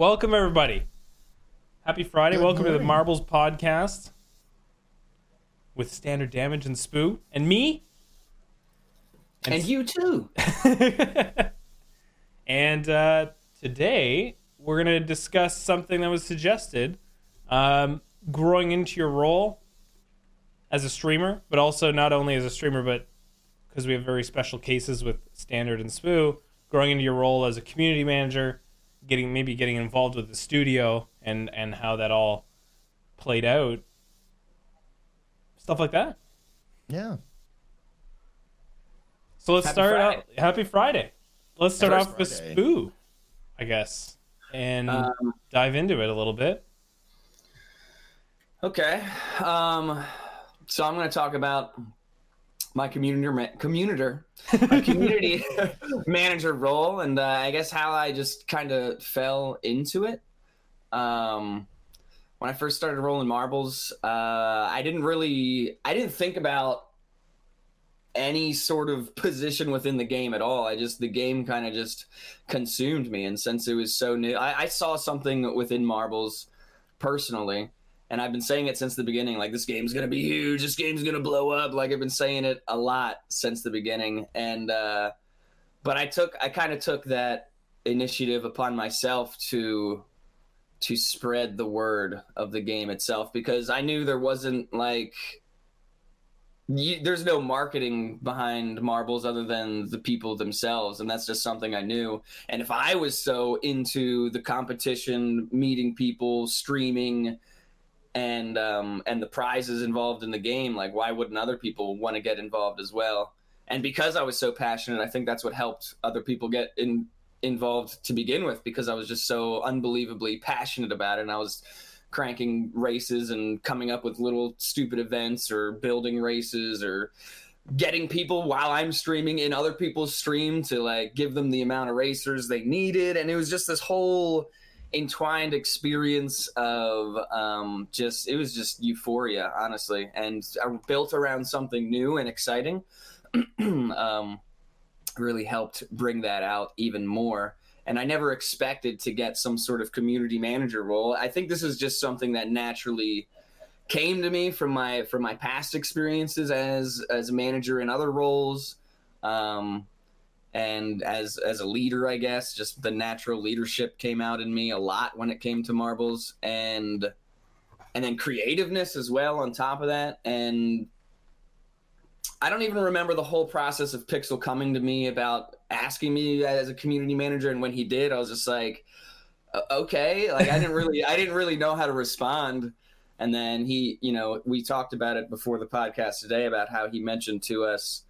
Welcome, everybody. Happy Friday. Welcome to the Marbles Podcast with Standard Damage and Spoo. And me. And you too. And today we're going to discuss something that was suggested. Growing into your role as a streamer, but also not only as a streamer, but because we have very special cases with Standard and Spoo, growing into your role as a community manager, getting involved with the studio and how that all played out, stuff like that. Yeah. So let's start off with Spoo, I guess, and dive into it a little bit. Okay. So I'm going to talk about my community manager role, and I guess how I just kind of fell into it. When I first started rolling marbles, I didn't think about any sort of position within the game at all. The game kind of just consumed me, and since it was so new, I saw something within marbles personally. And I've been saying it since the beginning, like, this game's going to be huge. This game's going to blow up. Like, I've been saying it a lot since the beginning. And, but I kind of took that initiative upon myself to spread the word of the game itself, because I knew there wasn't, like, there's no marketing behind marbles other than the people themselves. And that's just something I knew. And if I was so into the competition, meeting people, streaming, and the prizes involved in the game, like, why wouldn't other people want to get involved as well? And because I was so passionate, I think that's what helped other people get involved to begin with, because I was just so unbelievably passionate about it. And I was cranking races and coming up with little stupid events, or building races, or getting people while I'm streaming in other people's stream to, like, give them the amount of racers they needed. And it was just this whole entwined experience of it was just euphoria, honestly, and built around something new and exciting. Really helped bring that out even more. And I never expected to get some sort of community manager role. I think this is just something that naturally came to me from my past experiences as a manager in other roles, and as a leader, I guess. Just the natural leadership came out in me a lot when it came to marbles, and then creativeness as well on top of that. And I don't even remember the whole process of Pixel coming to me about asking me as a community manager. And when he did, I was just like, okay, like, I didn't really know how to respond. And then he, you know, we talked about it before the podcast today about how he mentioned to us,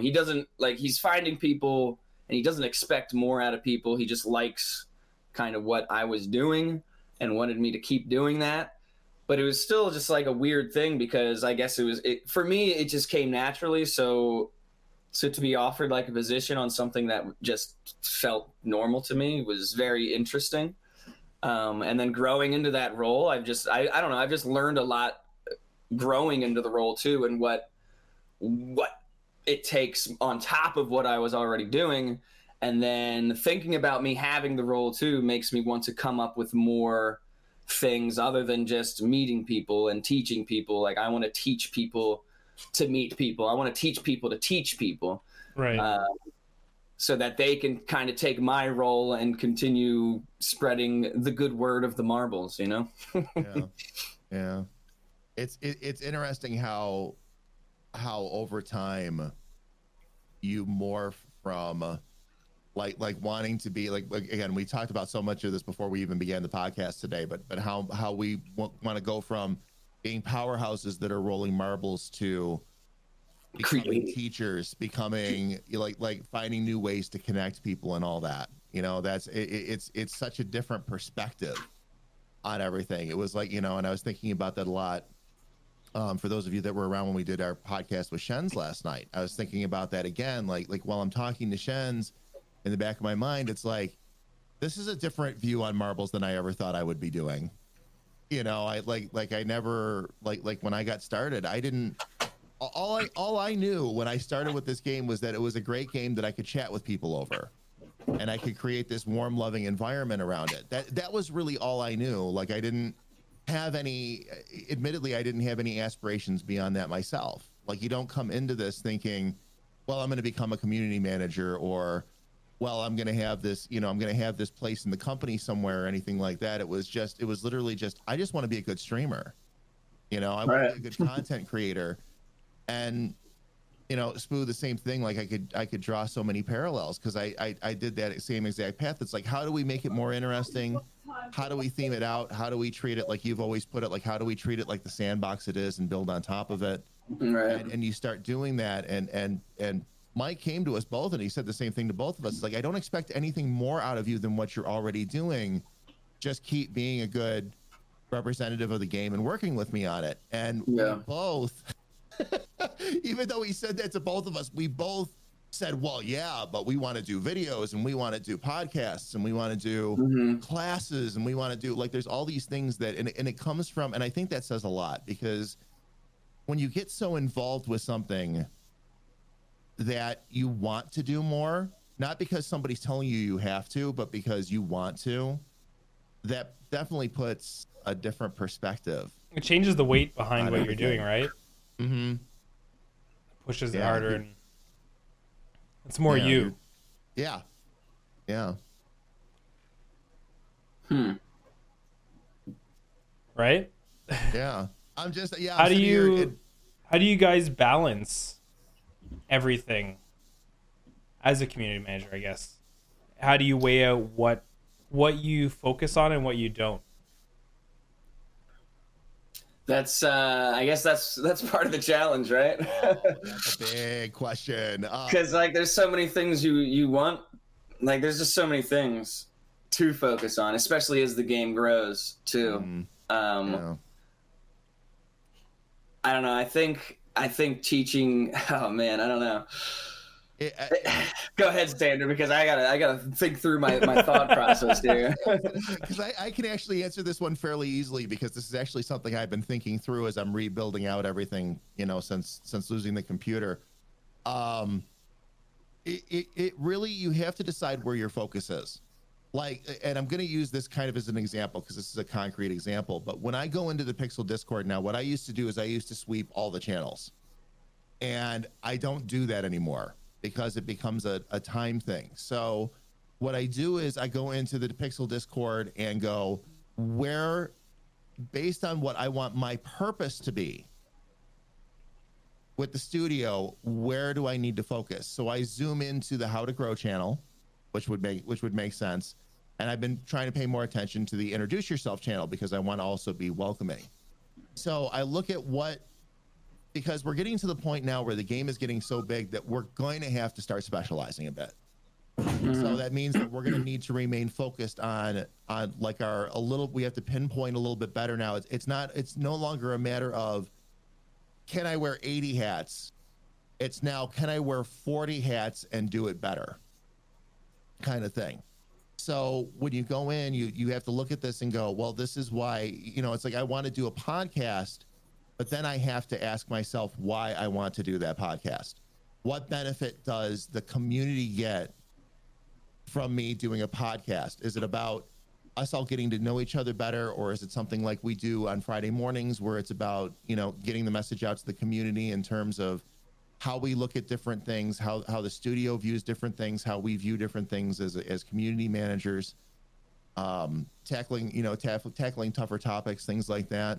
he doesn't, like, he's finding people and he doesn't expect more out of people. He just likes kind of what I was doing and wanted me to keep doing that. But it was still just like a weird thing, because I guess for me, it just came naturally. So to be offered, like, a position on something that just felt normal to me was very interesting. And then growing into that role, I've just learned a lot growing into the role too, and what it takes on top of what I was already doing. And then thinking about me having the role too makes me want to come up with more things other than just meeting people and teaching people. Like, I want to teach people to meet people. I want to teach people to teach people. Right. So that they can kind of take my role and continue spreading the good word of the marbles, you know? Yeah. Yeah. It's interesting how over time you morph from like wanting to be like, again, we talked about so much of this before we even began the podcast today, but how we want to go from being powerhouses that are rolling marbles to becoming teachers, becoming like finding new ways to connect people and all that, you know. That's it's such a different perspective on everything. It was like, you know, and I was thinking about that a lot. For those of you that were around when we did our podcast with Shenz last night, I was thinking about that again. Like while I'm talking to Shenz, in the back of my mind, it's like, this is a different view on marbles than I ever thought I would be doing. You know, I never when I got started, all I knew when I started with this game was that it was a great game that I could chat with people over. and I could create this warm, loving environment around it. That was really all I knew. Like, I didn't have any, admittedly, I didn't have any aspirations beyond that myself. Like, you don't come into this thinking, well, I'm going to become a community manager, or, well, I'm going to have this, you know, I'm going to have this place in the company somewhere or anything like that. It was literally just, I just want to be a good streamer. You know, I want to be a good content creator. And, you know, Spoo, the same thing. Like, I could draw so many parallels because I did that same exact path. It's like, how do we make it more interesting? How do we theme it out? How do we treat it like you've always put it? Like, how do we treat it like the sandbox it is and build on top of it? Right. And you start doing that. And Mike came to us both and he said the same thing to both of us. It's like, I don't expect anything more out of you than what you're already doing. Just keep being a good representative of the game and working with me on it. And we both... even though he said that to both of us, we both said, well, yeah, but we want to do videos and we want to do podcasts and we want to do classes and we want to do, like, there's all these things that, and it comes from, and I think that says a lot, because when you get so involved with something that you want to do more, not because somebody's telling you you have to, but because you want to, that definitely puts a different perspective. It changes the weight behind what you're doing, right? Mm-hmm. Pushes it harder, and it's more you. Yeah. Yeah. Right? Yeah. I'm just how do you how do you guys balance everything as a community manager, I guess? How do you weigh out what you focus on and what you don't? That's, I guess that's part of the challenge, right? Oh, that's a big question. Because like, there's so many things you want. Like, there's just so many things to focus on, especially as the game grows too. I don't know. I think teaching. Oh man, I don't know. Go ahead, Sander, because I gotta think through my thought process here. Because I can actually answer this one fairly easily, because this is actually something I've been thinking through as I'm rebuilding out everything, you know, since losing the computer. It really, you have to decide where your focus is. Like, and I'm going to use this kind of as an example because this is a concrete example. But when I go into the Pixel Discord now, what I used to do is I used to sweep all the channels, and I don't do that anymore, because it becomes a time thing. So what I do is I go into the Pixel Discord and go, where, based on what I want my purpose to be with the studio, where do I need to focus? So I zoom into the How to Grow channel, which would make sense. And I've been trying to pay more attention to the Introduce Yourself channel, because I want to also be welcoming. So I look at because we're getting to the point now where the game is getting so big that we're going to have to start specializing a bit. So that means that we're going to need to remain focused on like we have to pinpoint a little bit better now. It's no longer a matter of, can I wear 80 hats? It's now, can I wear 40 hats and do it better, kind of thing. So when you go in, you have to look at this and go, well, this is why, you know, it's like, I want to do a podcast, but then I have to ask myself why I want to do that podcast. What benefit does the community get from me doing a podcast? Is it about us all getting to know each other better? Or is it something like we do on Friday mornings where it's about, you know, getting the message out to the community in terms of how we look at different things, how the studio views different things, how we view different things as community managers, tackling tougher topics, things like that.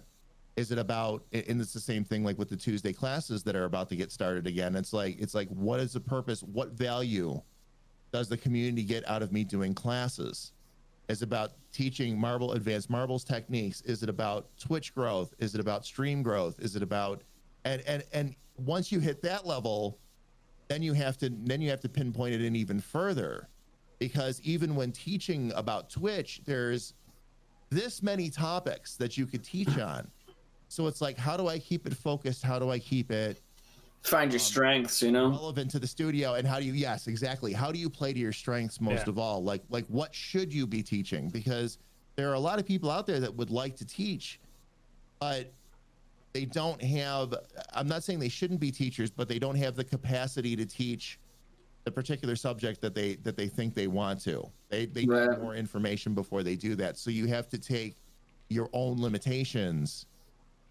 Is it about, and it's the same thing like with the Tuesday classes that are about to get started again. It's like, what is the purpose? What value does the community get out of me doing classes? Is it about teaching advanced marbles techniques? Is it about Twitch growth? Is it about stream growth? Is it about, and once you hit that level, then you have to pinpoint it in even further, because even when teaching about Twitch, there's this many topics that you could teach on. So it's like, how do I keep it focused? How do I keep it? Find your strengths, you know? Relevant to the studio. And how do you, yes, exactly. How do you play to your strengths most of all? Like what should you be teaching? Because there are a lot of people out there that would like to teach, but they don't have, I'm not saying they shouldn't be teachers, but they don't have the capacity to teach the particular subject that they think they want to. They right. need more information before they do that. So you have to take your own limitations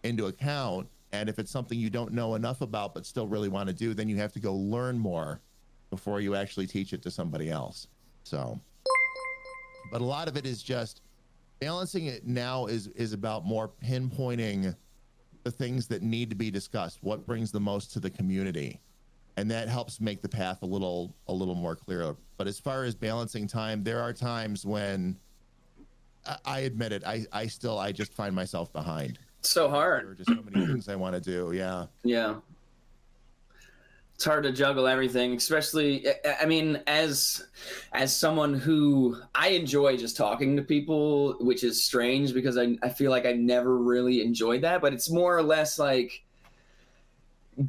into account. And if it's something you don't know enough about but still really want to do, then you have to go learn more before you actually teach it to somebody else. So, but a lot of it is just balancing it now is about more pinpointing the things that need to be discussed, what brings the most to the community. And that helps make the path a little more clear. But as far as balancing time, there are times when I admit it, I just find myself behind. It's so hard. There are just so many things I want to do. Yeah. Yeah. It's hard to juggle everything, especially, I mean, as someone who I enjoy just talking to people, which is strange because I feel like I never really enjoyed that, but it's more or less like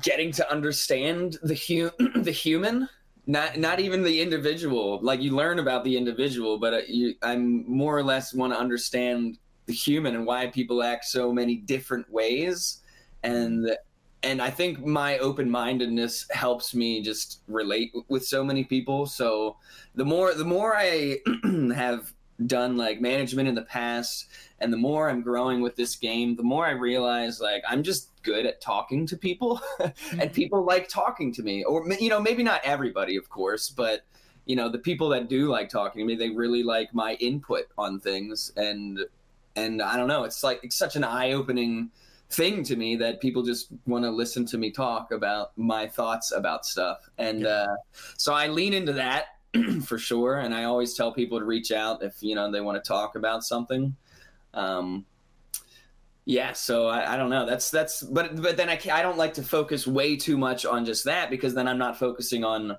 getting to understand the human, not even the individual. Like you learn about the individual, but I'm more or less want to understand the human and why people act so many different ways. And I think my open-mindedness helps me just relate with so many people. So the more I have done like management in the past and the more I'm growing with this game, the more I realize like I'm just good at talking to people and people like talking to me, or, you know, maybe not everybody, of course, but you know, the people that do like talking to me, they really like my input on things. And I don't know, it's like, it's such an eye-opening thing to me that people just want to listen to me talk about my thoughts about stuff. And so I lean into that for sure. And I always tell people to reach out if, you know, they want to talk about something. So I don't know. That's, but then I don't like to focus way too much on just that, because then I'm not focusing on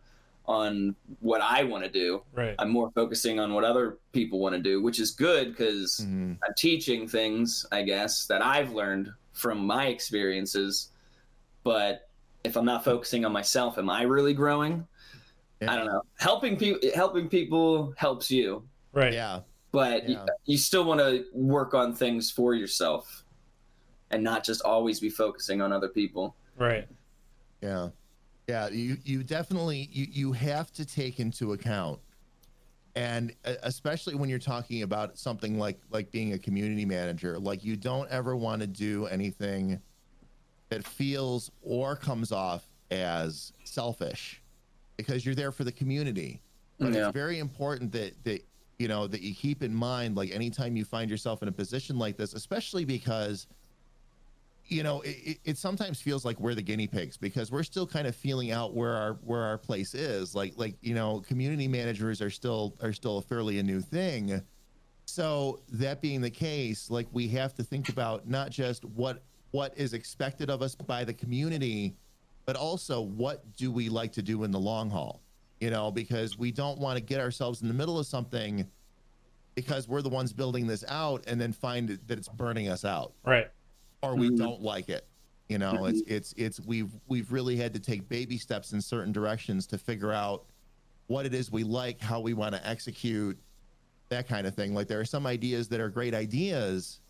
what I want to do. Right. I'm more focusing on what other people want to do, which is good because I'm teaching things, I guess, that I've learned from my experiences. But if I'm not focusing on myself, am I really growing? Yeah. I don't know. Helping people helps you. Right. Yeah. But you still want to work on things for yourself and not just always be focusing on other people. Right. Yeah. Yeah, you definitely, you have to take into account, and especially when you're talking about something like being a community manager, like you don't ever want to do anything that feels or comes off as selfish, because you're there for the community. But it's very important that you know, that you keep in mind, like anytime you find yourself in a position like this, especially because, you know, it sometimes feels like we're the guinea pigs, because we're still kind of feeling out where our place is. Like you know, community managers are still a fairly a new thing. So that being the case, like we have to think about not just what is expected of us by the community, but also what do we like to do in the long haul, you know, because we don't want to get ourselves in the middle of something because we're the ones building this out and then find that it's burning us out. Right. Or we don't like it, you know. It's we've really had to take baby steps in certain directions to figure out what it is we like, how we want to execute, that kind of thing. Like there are some ideas that are great ideas,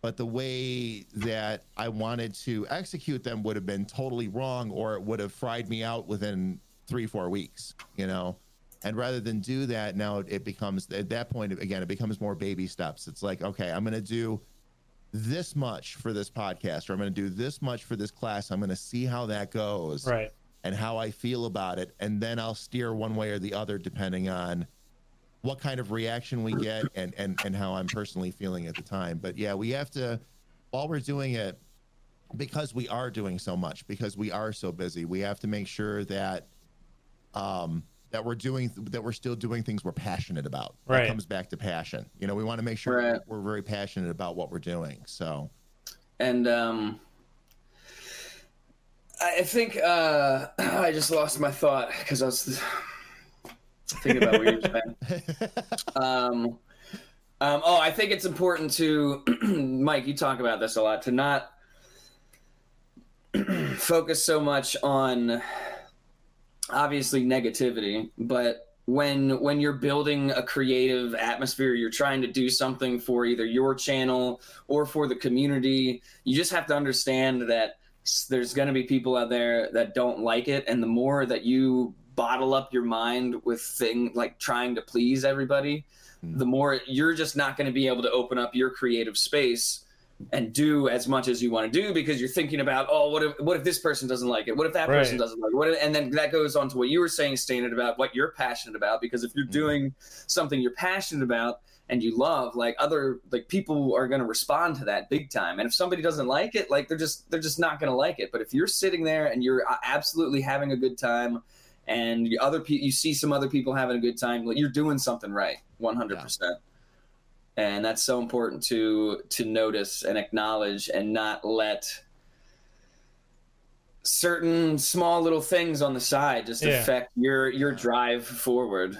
but the way that I wanted to execute them would have been totally wrong, or it would have fried me out within 3-4 weeks, you know. And rather than do that, now it becomes, at that point again, it becomes more baby steps. It's like, okay, I'm going to do this much for this podcast, or I'm going to do this much for this class. I'm going to see how that goes, right, and how I feel about it. And then I'll steer one way or the other, depending on what kind of reaction we get and how I'm personally feeling at the time. But yeah, we have to, while we're doing it, because we are doing so much, because we are so busy, we have to make sure that, that we're still doing things we're passionate about. Right. It comes back to passion. You know, we want to make sure we're very passionate about what we're doing. So, and I think I just lost my thought because I was thinking about what you were saying. I think it's important to, Mike, you talk about this a lot, to not focus so much on obviously negativity, but when you're building a creative atmosphere, you're trying to do something for either your channel or for the community, you just have to understand that there's going to be people out there that don't like it, and the more that you bottle up your mind with things like trying to please everybody, the more you're just not going to be able to open up your creative space and do as much as you want to do, because you're thinking about, oh, what if this person doesn't like it? What if that person doesn't like it? And then that goes on to what you were saying, Standard, about what you're passionate about, because if you're doing something you're passionate about and you love, like people are going to respond to that big time. And if somebody doesn't like it, like they're just not going to like it. But if you're sitting there and you're absolutely having a good time, and you see some other people having a good time, like, you're doing something right, 100%. Yeah. And that's so important to notice and acknowledge, and not let certain small little things on the side just affect your drive forward.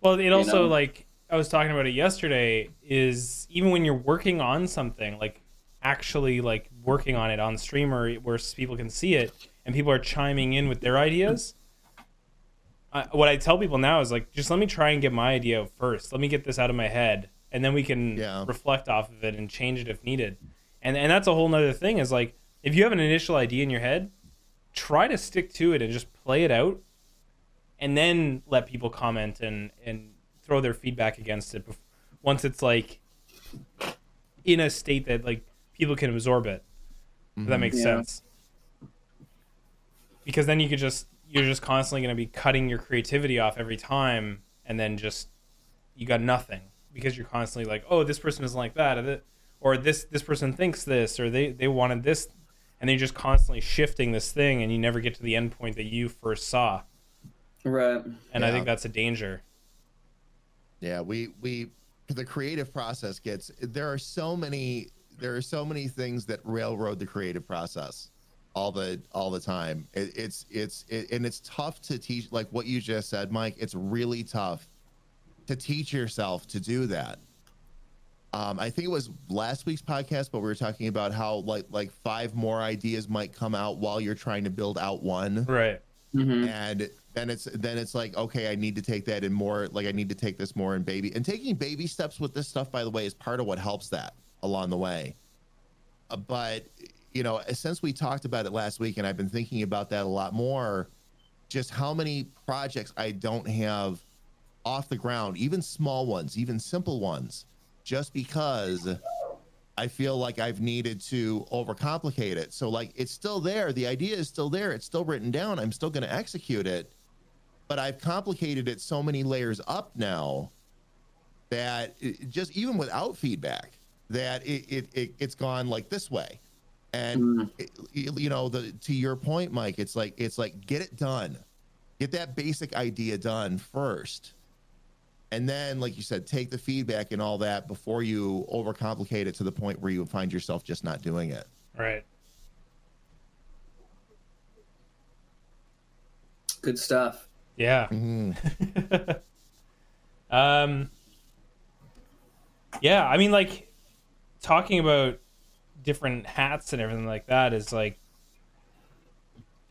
Well, it also, like I was talking about it yesterday, is even when you're working on something, like actually like working on it on stream or where people can see it and people are chiming in with their ideas, what I tell people now is like, just let me try and get my idea first. Let me get this out of my head, and then we can reflect off of it and change it if needed. And that's a whole nother thing, is like, if you have an initial idea in your head, try to stick to it and just play it out, and then let people comment and throw their feedback against it once it's like in a state that like people can absorb it. Mm-hmm. If that makes sense. Because then you're just constantly going to be cutting your creativity off every time, and then just you got nothing. Because you're constantly like, oh, this person isn't like that, or this person thinks this, or they wanted this, and they're just constantly shifting this thing, and you never get to the end point that you first saw. Right. And I think that's a danger. Yeah, we the creative process there are so many things that railroad the creative process all the time. It's tough to teach, like what you just said, Mike. It's really tough to teach yourself to do that. I think it was last week's podcast, but we were talking about how like five more ideas might come out while you're trying to build out one. Right. Mm-hmm. And then it's like, okay, I need to take that in more, like I need to take this more in baby. And taking baby steps with this stuff, by the way, is part of what helps that along the way. But, since we talked about it last week, and I've been thinking about that a lot more, just how many projects I don't have off the ground, even small ones, even simple ones, just because I feel like I've needed to overcomplicate it. So like, it's still there. The idea is still there. It's still written down. I'm still going to execute it, but I've complicated it so many layers up now that just even without feedback, that it's gone like this way. And to your point, Mike, it's like, get it done. Get that basic idea done first. And then, like you said, take the feedback and all that before you overcomplicate it to the point where you find yourself just not doing it. Right. Good stuff. Yeah. Mm-hmm. Yeah, I mean, like, talking about different hats and everything like that is like,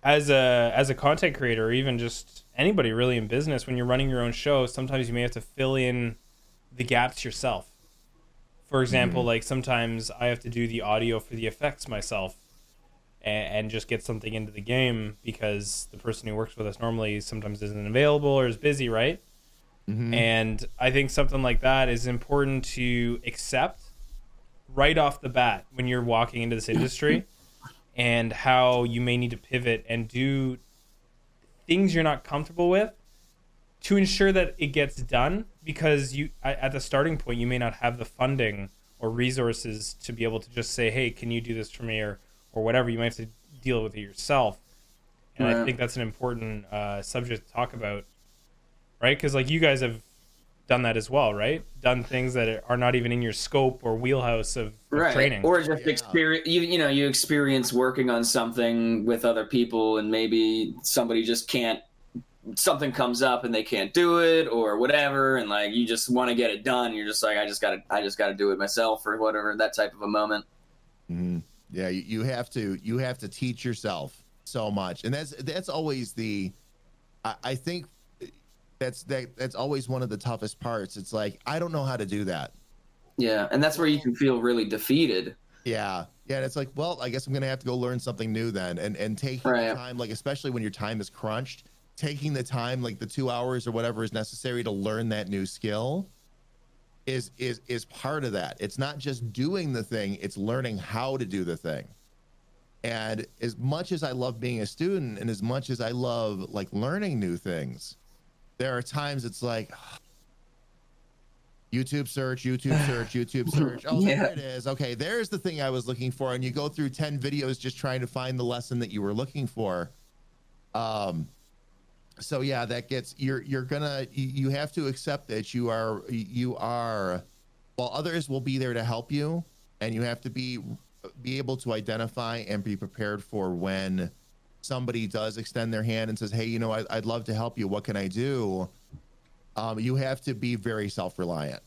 as a content creator, or even just anybody really in business, when you're running your own show, sometimes you may have to fill in the gaps yourself. For example, like sometimes I have to do the audio for the effects myself and just get something into the game, because the person who works with us normally sometimes isn't available or is busy, right? Mm-hmm. And I think something like that is important to accept right off the bat when you're walking into this industry. And how you may need to pivot and do things you're not comfortable with to ensure that it gets done, because you at the starting point, you may not have the funding or resources to be able to just say, hey, can you do this for me, or whatever. You might have to deal with it yourself. And I think that's an important subject to talk about, right? Because like you guys have done that as well, right? Done things that are not even in your scope or wheelhouse of training, or just experience. You experience working on something with other people, and maybe somebody just can't. Something comes up and they can't do it, or whatever, and like you just want to get it done. You're just like, I just gotta do it myself, or whatever. That type of a moment. Mm-hmm. Yeah, you have to teach yourself so much, and that's always the. I think. That's always one of the toughest parts. It's like, I don't know how to do that. Yeah, and that's where you can feel really defeated. Yeah, and it's like, well, I guess I'm going to have to go learn something new then. And taking time, like especially when your time is crunched, taking the time, like the 2 hours or whatever is necessary to learn that new skill is part of that. It's not just doing the thing, it's learning how to do the thing. And as much as I love being a student and as much as I love like learning new things, there are times it's like YouTube search. Oh, yeah. There it is. Okay, there's the thing I was looking for. And you go through 10 videos just trying to find the lesson that you were looking for. So yeah, that gets, you have to accept that you are, while others will be there to help you, and you have to be able to identify and be prepared for when somebody does extend their hand and says, hey, you know, I'd love to help you. What can I do? You have to be very self-reliant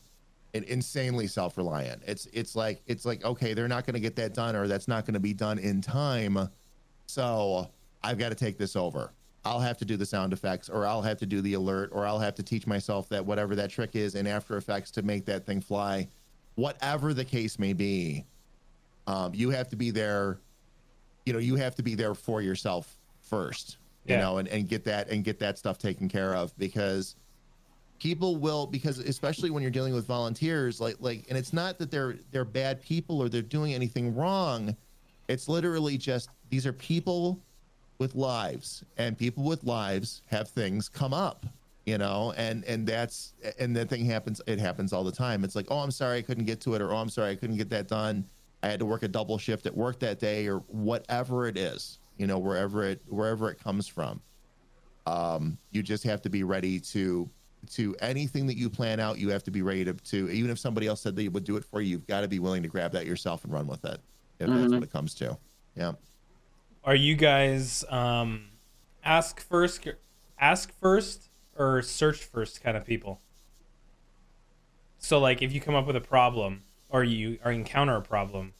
and insanely self-reliant. It's like, okay, they're not going to get that done, or that's not going to be done in time. So I've got to take this over. I'll have to do the sound effects, or I'll have to do the alert, or I'll have to teach myself that whatever that trick is in After Effects to make that thing fly, whatever the case may be. You have to be there, you have to be there for yourself first, and get that stuff taken care of, because people will, because especially when you're dealing with volunteers, like, and it's not that they're bad people or they're doing anything wrong. It's literally just, these are people with lives, and people with lives have things come up, and that thing happens. It happens all the time. It's like, oh, I'm sorry, I couldn't get to it. Or, oh, I'm sorry, I couldn't get that done. I had to work a double shift at work that day, or whatever it is, wherever it comes from. You just have to be ready to anything that you plan out. You have to be ready to even if somebody else said they would do it for you, you've got to be willing to grab that yourself and run with it. If that's what it comes to. Yeah. Are you guys ask first or search first kind of people? So like, if you come up with a problem or encounter a problem,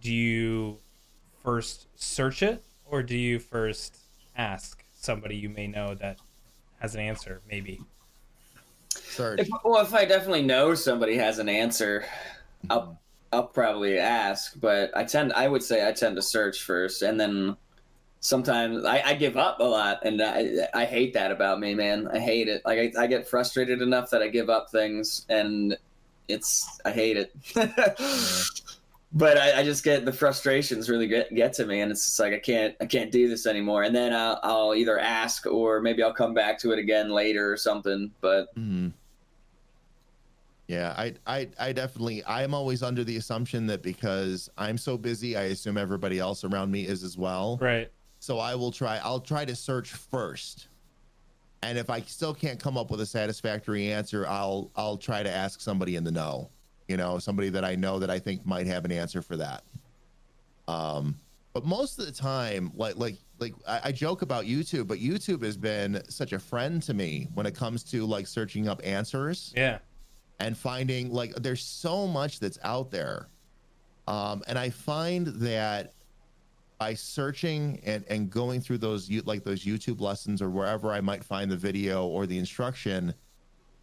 do you first search it, or do you first ask somebody you may know that has an answer? Maybe. Search. If I definitely know somebody has an answer, I'll probably ask, but I would say I tend to search first, and then sometimes I give up a lot, and I hate that about me, man. I hate it. Like I get frustrated enough that I give up things, and I hate it. But I just get, the frustrations really get to me, and it's just like I can't do this anymore. And then I'll either ask, or maybe I'll come back to it again later or something. But yeah, I definitely, I'm always under the assumption that because I'm so busy, I assume everybody else around me is as well. Right. So I'll try to search first, and if I still can't come up with a satisfactory answer, I'll try to ask somebody in the know. Somebody that I know that I think might have an answer for that. But most of the time, like I joke about YouTube, but YouTube has been such a friend to me when it comes to like searching up answers. Yeah. And finding, like, there's so much that's out there. And I find that by searching and going through those YouTube lessons, or wherever I might find the video or the instruction,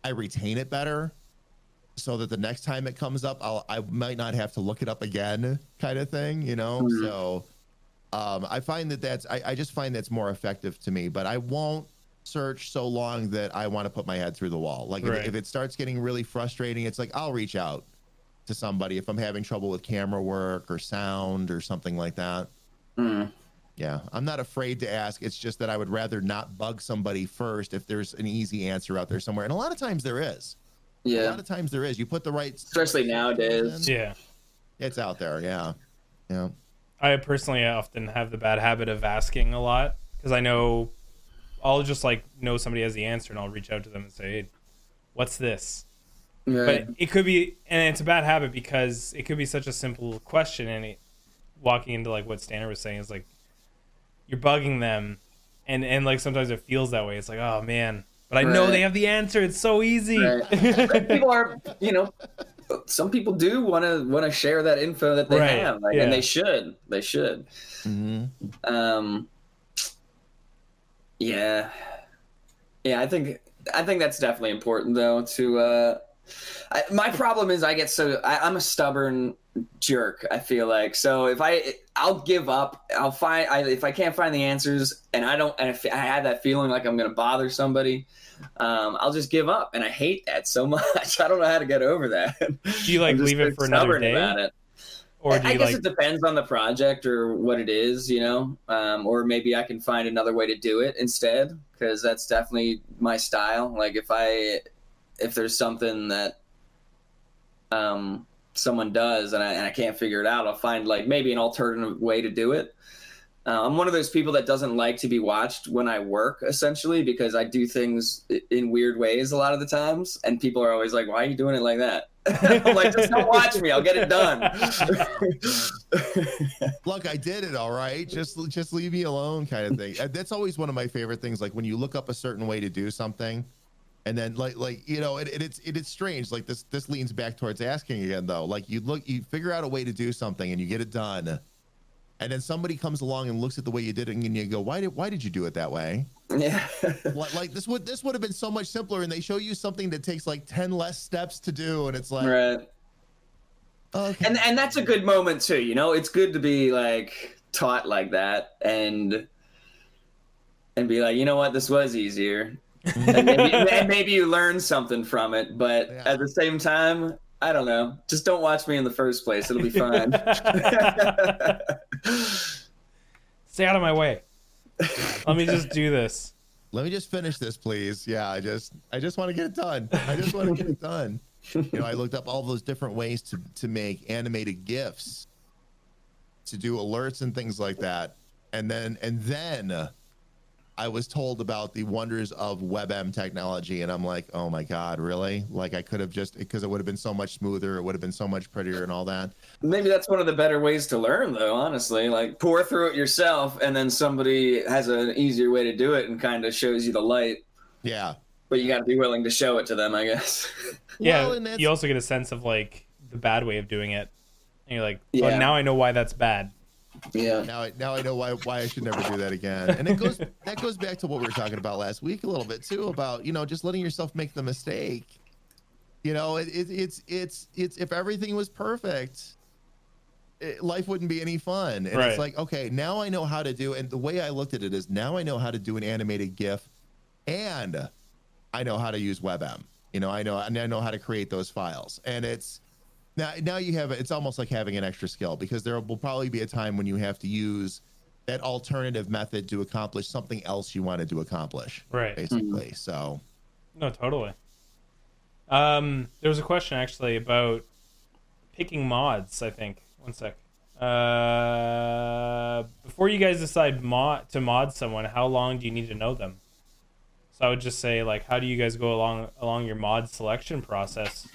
I retain it better, so that the next time it comes up, I might not have to look it up again, kind of thing, So I find that I just find that's more effective to me, but I won't search so long that I want to put my head through the wall. Like Right. If it starts getting really frustrating, it's like, I'll reach out to somebody if I'm having trouble with camera work or sound or something like that. Mm. Yeah, I'm not afraid to ask. It's just that I would rather not bug somebody first if there's an easy answer out there somewhere. And a lot of times there is. Yeah. A lot of times there is. You put the right, especially nowadays. Yeah. It's out there. Yeah. Yeah. I personally often have the bad habit of asking a lot, because I know I'll just like know somebody has the answer, and I'll reach out to them and say, hey, what's this? Right. But it could be, and it's a bad habit because it could be such a simple question. And walking into like what Stanner was saying is like, you're bugging them. And like, sometimes it feels that way. It's like, oh man, but I know Right. They have the answer. It's so easy. Right. People are, some people do want to share that info that they have, like, and they should. Mm-hmm. Yeah. I think that's definitely important though, to My problem is I get so I'm a stubborn jerk, I feel like. So if I'll give up, if I can't find the answers and if I have that feeling like I'm going to bother somebody, I'll just give up. And I hate that so much. I don't know how to get over that. Do you like leave it for another day? About it. Or do you guess it depends on the project or what it is, you know, or maybe I can find another way to do it instead, because that's definitely my style. Like if there's something that someone does and I can't figure it out, I'll find like maybe an alternative way to do it. I'm one of those people that doesn't like to be watched when I work, essentially, because I do things in weird ways a lot of the times. And people are always like, why are you doing it like that? I'm like, just don't watch me. I'll get it done. Look, I did it. All right. Just leave me alone kind of thing. That's always one of my favorite things. Like when you look up a certain way to do something and then like, you know, it's strange. Like this leans back towards asking again, though. Like you figure out a way to do something and you get it done. And then somebody comes along and looks at the way you did it, and you go, "Why did you do it that way?" Yeah. Like this would have been so much simpler, and they show you something that takes like 10 less steps to do, and it's like, right. Okay. And that's a good moment too, you know. It's good to be like taught like that, and be like, you know what, this was easier, and maybe you learn something from it. But yeah. At the same time, I don't know. Just don't watch me in the first place. It'll be fine. Stay out of my way. Let me just do this. Let me just finish this, please. Yeah, I just want to get it done. You know, I looked up all those different ways to make animated GIFs, to do alerts and things like that. And then I was told about the wonders of WebM technology, and I'm like, oh my God, really? Like I could have just, because it would have been so much smoother, it would have been so much prettier and all that. Maybe that's one of the better ways to learn though, honestly, like pour through it yourself and then somebody has an easier way to do it and kind of shows you the light. Yeah. But you got to be willing to show it to them, I guess. Yeah, well, you also get a sense of like the bad way of doing it. And you're like, oh, yeah. Now I know why that's bad. Yeah. Now I know why I should never do that again. And it goes that goes back to what we were talking about last week a little bit too, about, you know, just letting yourself make the mistake. You know, it's if everything was perfect, life wouldn't be any fun. And right. It's like, okay, now I know how to do. And the way I looked at it is now I know how to do an animated GIF, and I know how to use WebM. You know, I know how to create those files, and it's. Now you have, it's almost like having an extra skill, because there will probably be a time when you have to use that alternative method to accomplish something else you wanted to accomplish. Right. Basically. Mm-hmm. So. No, totally. There was a question actually about picking mods, I think. One sec. Before you guys decide to mod someone, how long do you need to know them? So I would just say, like, how do you guys go along your mod selection process?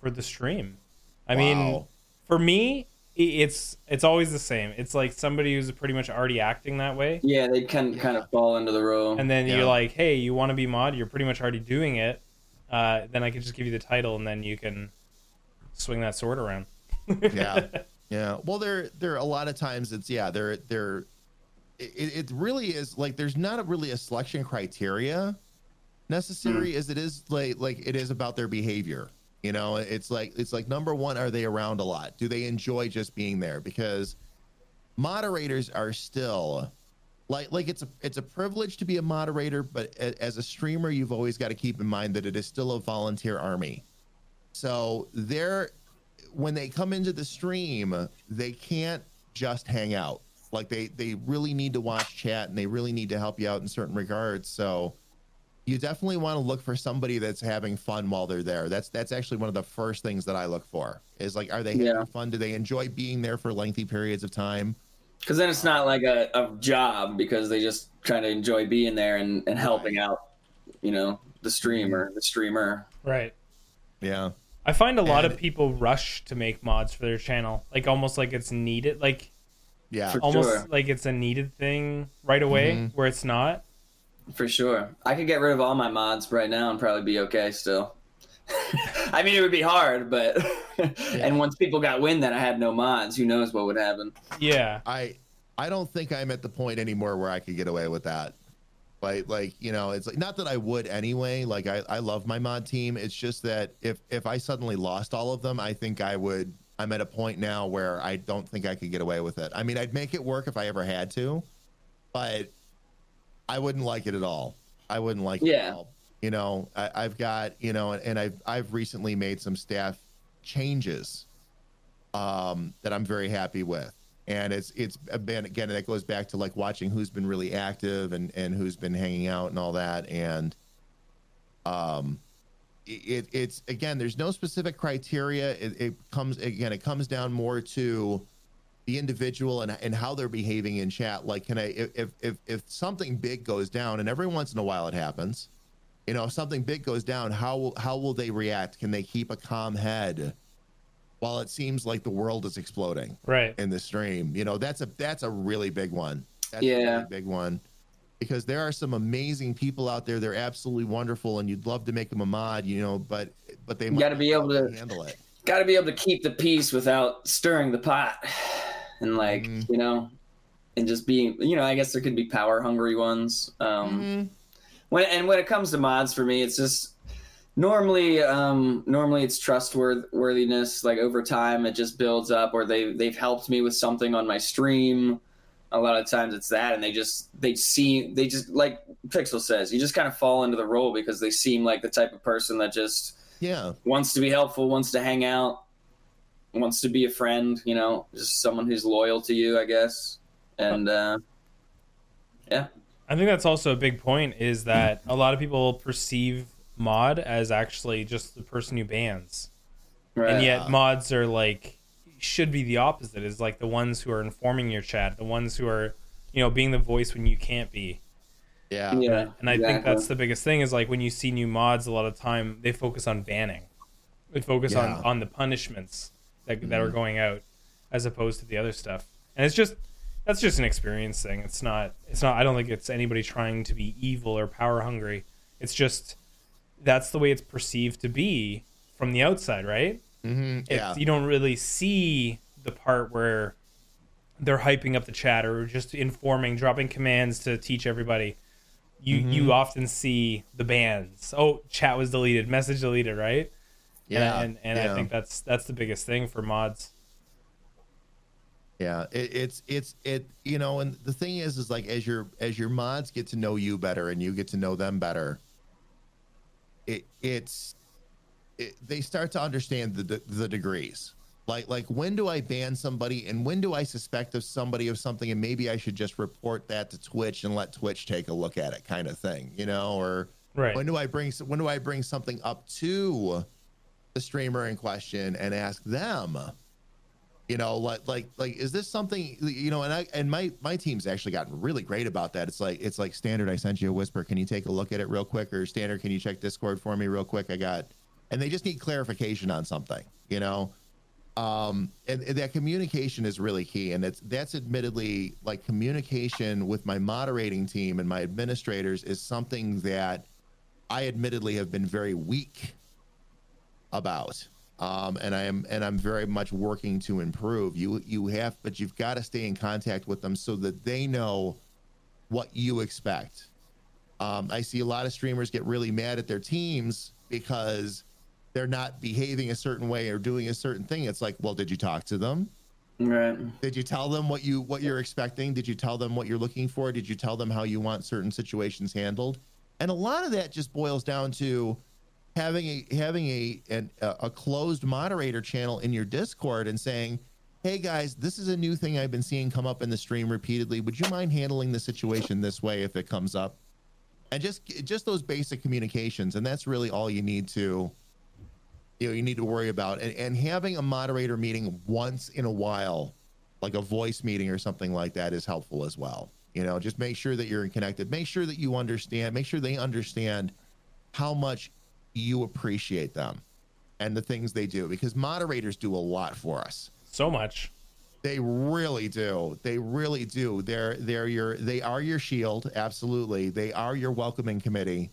For the stream. I mean, for me, it's always the same. It's like somebody who's pretty much already acting that way. Yeah, they can kind of fall into the role. And then you're like, hey, you want to be mod? You're pretty much already doing it. Then I can just give you the title, and then you can swing that sword around. Yeah, yeah. Well, there are a lot of times it's It really is like there's not really a selection criteria necessary as it is like it is about their behavior. You know, it's like number one, are they around a lot? Do they enjoy just being there? Because moderators are still like it's a privilege to be a moderator, but as a streamer, you've always got to keep in mind that it is still a volunteer army. So when they come into the stream, they can't just hang out. Like they really need to watch chat, and they really need to help you out in certain regards. So you definitely want to look for somebody that's having fun while they're there. That's actually one of the first things that I look for is like, are they having fun? Do they enjoy being there for lengthy periods of time? Because then it's not like a job, because they just kind of enjoy being there and helping out, you know, the streamer. Right. Yeah. I find a lot of people rush to make mods for their channel. Like almost like it's needed. Like like it's a needed thing right away where it's not. For sure. I could get rid of all my mods right now and probably be okay still. I mean, it would be hard, but and once people got wind that I had no mods, who knows what would happen. Yeah. I don't think I'm at the point anymore where I could get away with that. right? Like, you know, it's like, not that I would anyway, like I love my mod team. It's just that if I suddenly lost all of them, I think I would, I'm at a point now where I don't think I could get away with it. I mean, I'd make it work if I ever had to, but I wouldn't like it at all. I wouldn't like it at all. You know, I've got, you know, and I've recently made some staff changes that I'm very happy with. And it's been, again, that goes back to like watching who's been really active and who's been hanging out and all that. And it's again, there's no specific criteria. It comes down more to the individual and how they're behaving in chat. Like, can I, if something big goes down, and every once in a while it happens, you know, if something big goes down, how will they react? Can they keep a calm head while it seems like the world is exploding right in the stream? You know, that's a really big one. That's a really big one, because there are some amazing people out there. They're absolutely wonderful, and you'd love to make them a mod, you know, but they might gotta be able to handle it. Got to be able to keep the peace without stirring the pot, and like you know, and just being, you know, I guess there could be power hungry ones. When it comes to mods for me, it's just normally it's trustworthiness. Like over time, it just builds up, or they've helped me with something on my stream. A lot of times it's that, and they just like Pixel says, you just kind of fall into the role because they seem like the type of person that just wants to be helpful, wants to hang out, wants to be a friend, you know, just someone who's loyal to you, I guess. And I think that's also a big point, is that a lot of people perceive mod as actually just the person who bans, right? And yet mods are like, should be the opposite, is like the ones who are informing your chat, the ones who are, you know, being the voice when you can't be. And I think that's the biggest thing, is like when you see new mods, a lot of time they focus on banning, they focus on the punishments that are going out, as opposed to the other stuff. And it's just, that's just an experience thing. It's not I don't think it's anybody trying to be evil or power hungry. It's just that's the way it's perceived to be from the outside, right? You don't really see the part where they're hyping up the chat or just informing, dropping commands to teach everybody. You often see the bans. Oh, chat was deleted, message deleted, right? Yeah. And I think that's the biggest thing for mods. Yeah, it's you know, and the thing is like as your mods get to know you better and you get to know them better, they start to understand the degrees. Like when do I ban somebody, and when do I suspect of somebody of something, and maybe I should just report that to Twitch and let Twitch take a look at it, kind of thing, you know? Or when do I bring something up to the streamer in question and ask them, you know, like is this something, you know? And my team's actually gotten really great about that. It's like Standard, I sent you a whisper, can you take a look at it real quick? Or Standard, can you check Discord for me real quick? And they just need clarification on something, you know? And that communication is really key. And that's admittedly, like, communication with my moderating team and my administrators is something that I admittedly have been very weak about. And I'm very much working to improve. But you've got to stay in contact with them so that they know what you expect. I see a lot of streamers get really mad at their teams because they're not behaving a certain way or doing a certain thing. It's like, well, did you talk to them? Right. Did you tell them what you're expecting? Did you tell them what you're looking for? Did you tell them how you want certain situations handled? And a lot of that just boils down to having a closed moderator channel in your Discord and saying, hey guys, this is a new thing I've been seeing come up in the stream repeatedly. Would you mind handling the situation this way if it comes up? And just those basic communications, and that's really all you need to. You know, you need to worry about, and having a moderator meeting once in a while, like a voice meeting or something like that, is helpful as well. You know, just make sure that you're connected, make sure that you understand, make sure they understand how much you appreciate them and the things they do, because moderators do a lot for us. So much. They really do. They are your shield. Absolutely. They are your welcoming committee.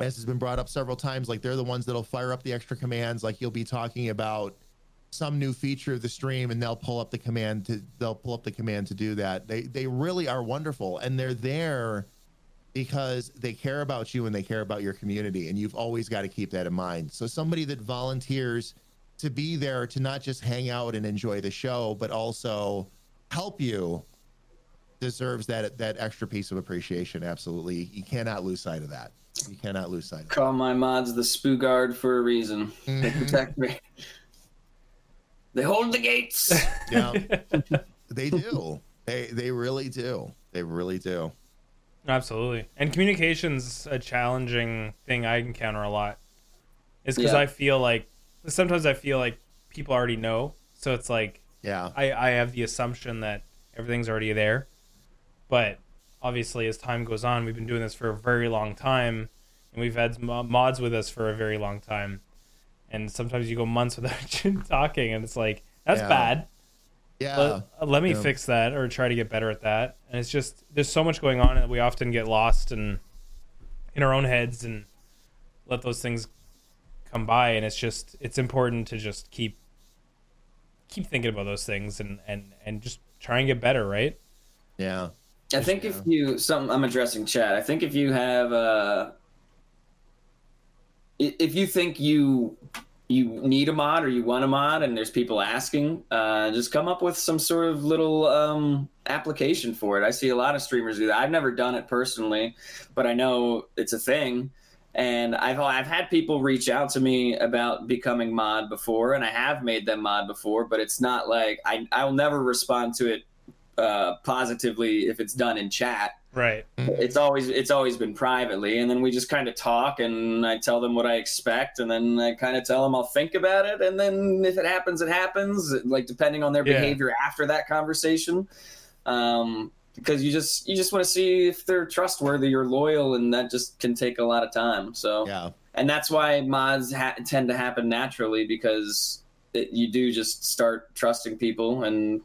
As has been brought up several times, like they're the ones that'll fire up the extra commands. Like you'll be talking about, some new feature of the stream, and they'll pull up the command to do that. They really are wonderful, and they're there because they care about you and they care about your community, and you've always got to keep that in mind. So somebody that volunteers to be there to not just hang out and enjoy the show, but also help you, deserves that extra piece of appreciation. Absolutely, you cannot lose sight of that. You cannot lose sight of that. Call my mods the Spoo Guard for a reason. Mm-hmm. They protect me. They hold the gates. Yeah, they do. They really do. They really do. Absolutely. And communication's a challenging thing I encounter a lot. It's because I feel like sometimes people already know. So it's like, I have the assumption that everything's already there. But obviously, as time goes on, we've been doing this for a very long time, and we've had mods with us for a very long time. And sometimes you go months without talking, and it's like, that's bad. Yeah. Let me fix that or try to get better at that. And it's just, there's so much going on that we often get lost and in our own heads and let those things come by. And it's just, it's important to just keep thinking about those things and just try and get better, right? Yeah. I think if you, I'm addressing chat. I think if you have if you think you need a mod or you want a mod and there's people asking, just come up with some sort of little application for it. I see a lot of streamers do that. I've never done it personally, but I know it's a thing. And I've had people reach out to me about becoming mod before, and I have made them mod before, but it's not like I'll never respond to it positively if it's done in chat. Right. It's always been privately, and then we just kind of talk, and I tell them what I expect, and then I kind of tell them I'll think about it, and then if it happens, it happens. Like depending on their behavior after that conversation, because you just want to see if they're trustworthy or loyal, and that just can take a lot of time. So and that's why mods tend to happen naturally, because you do just start trusting people and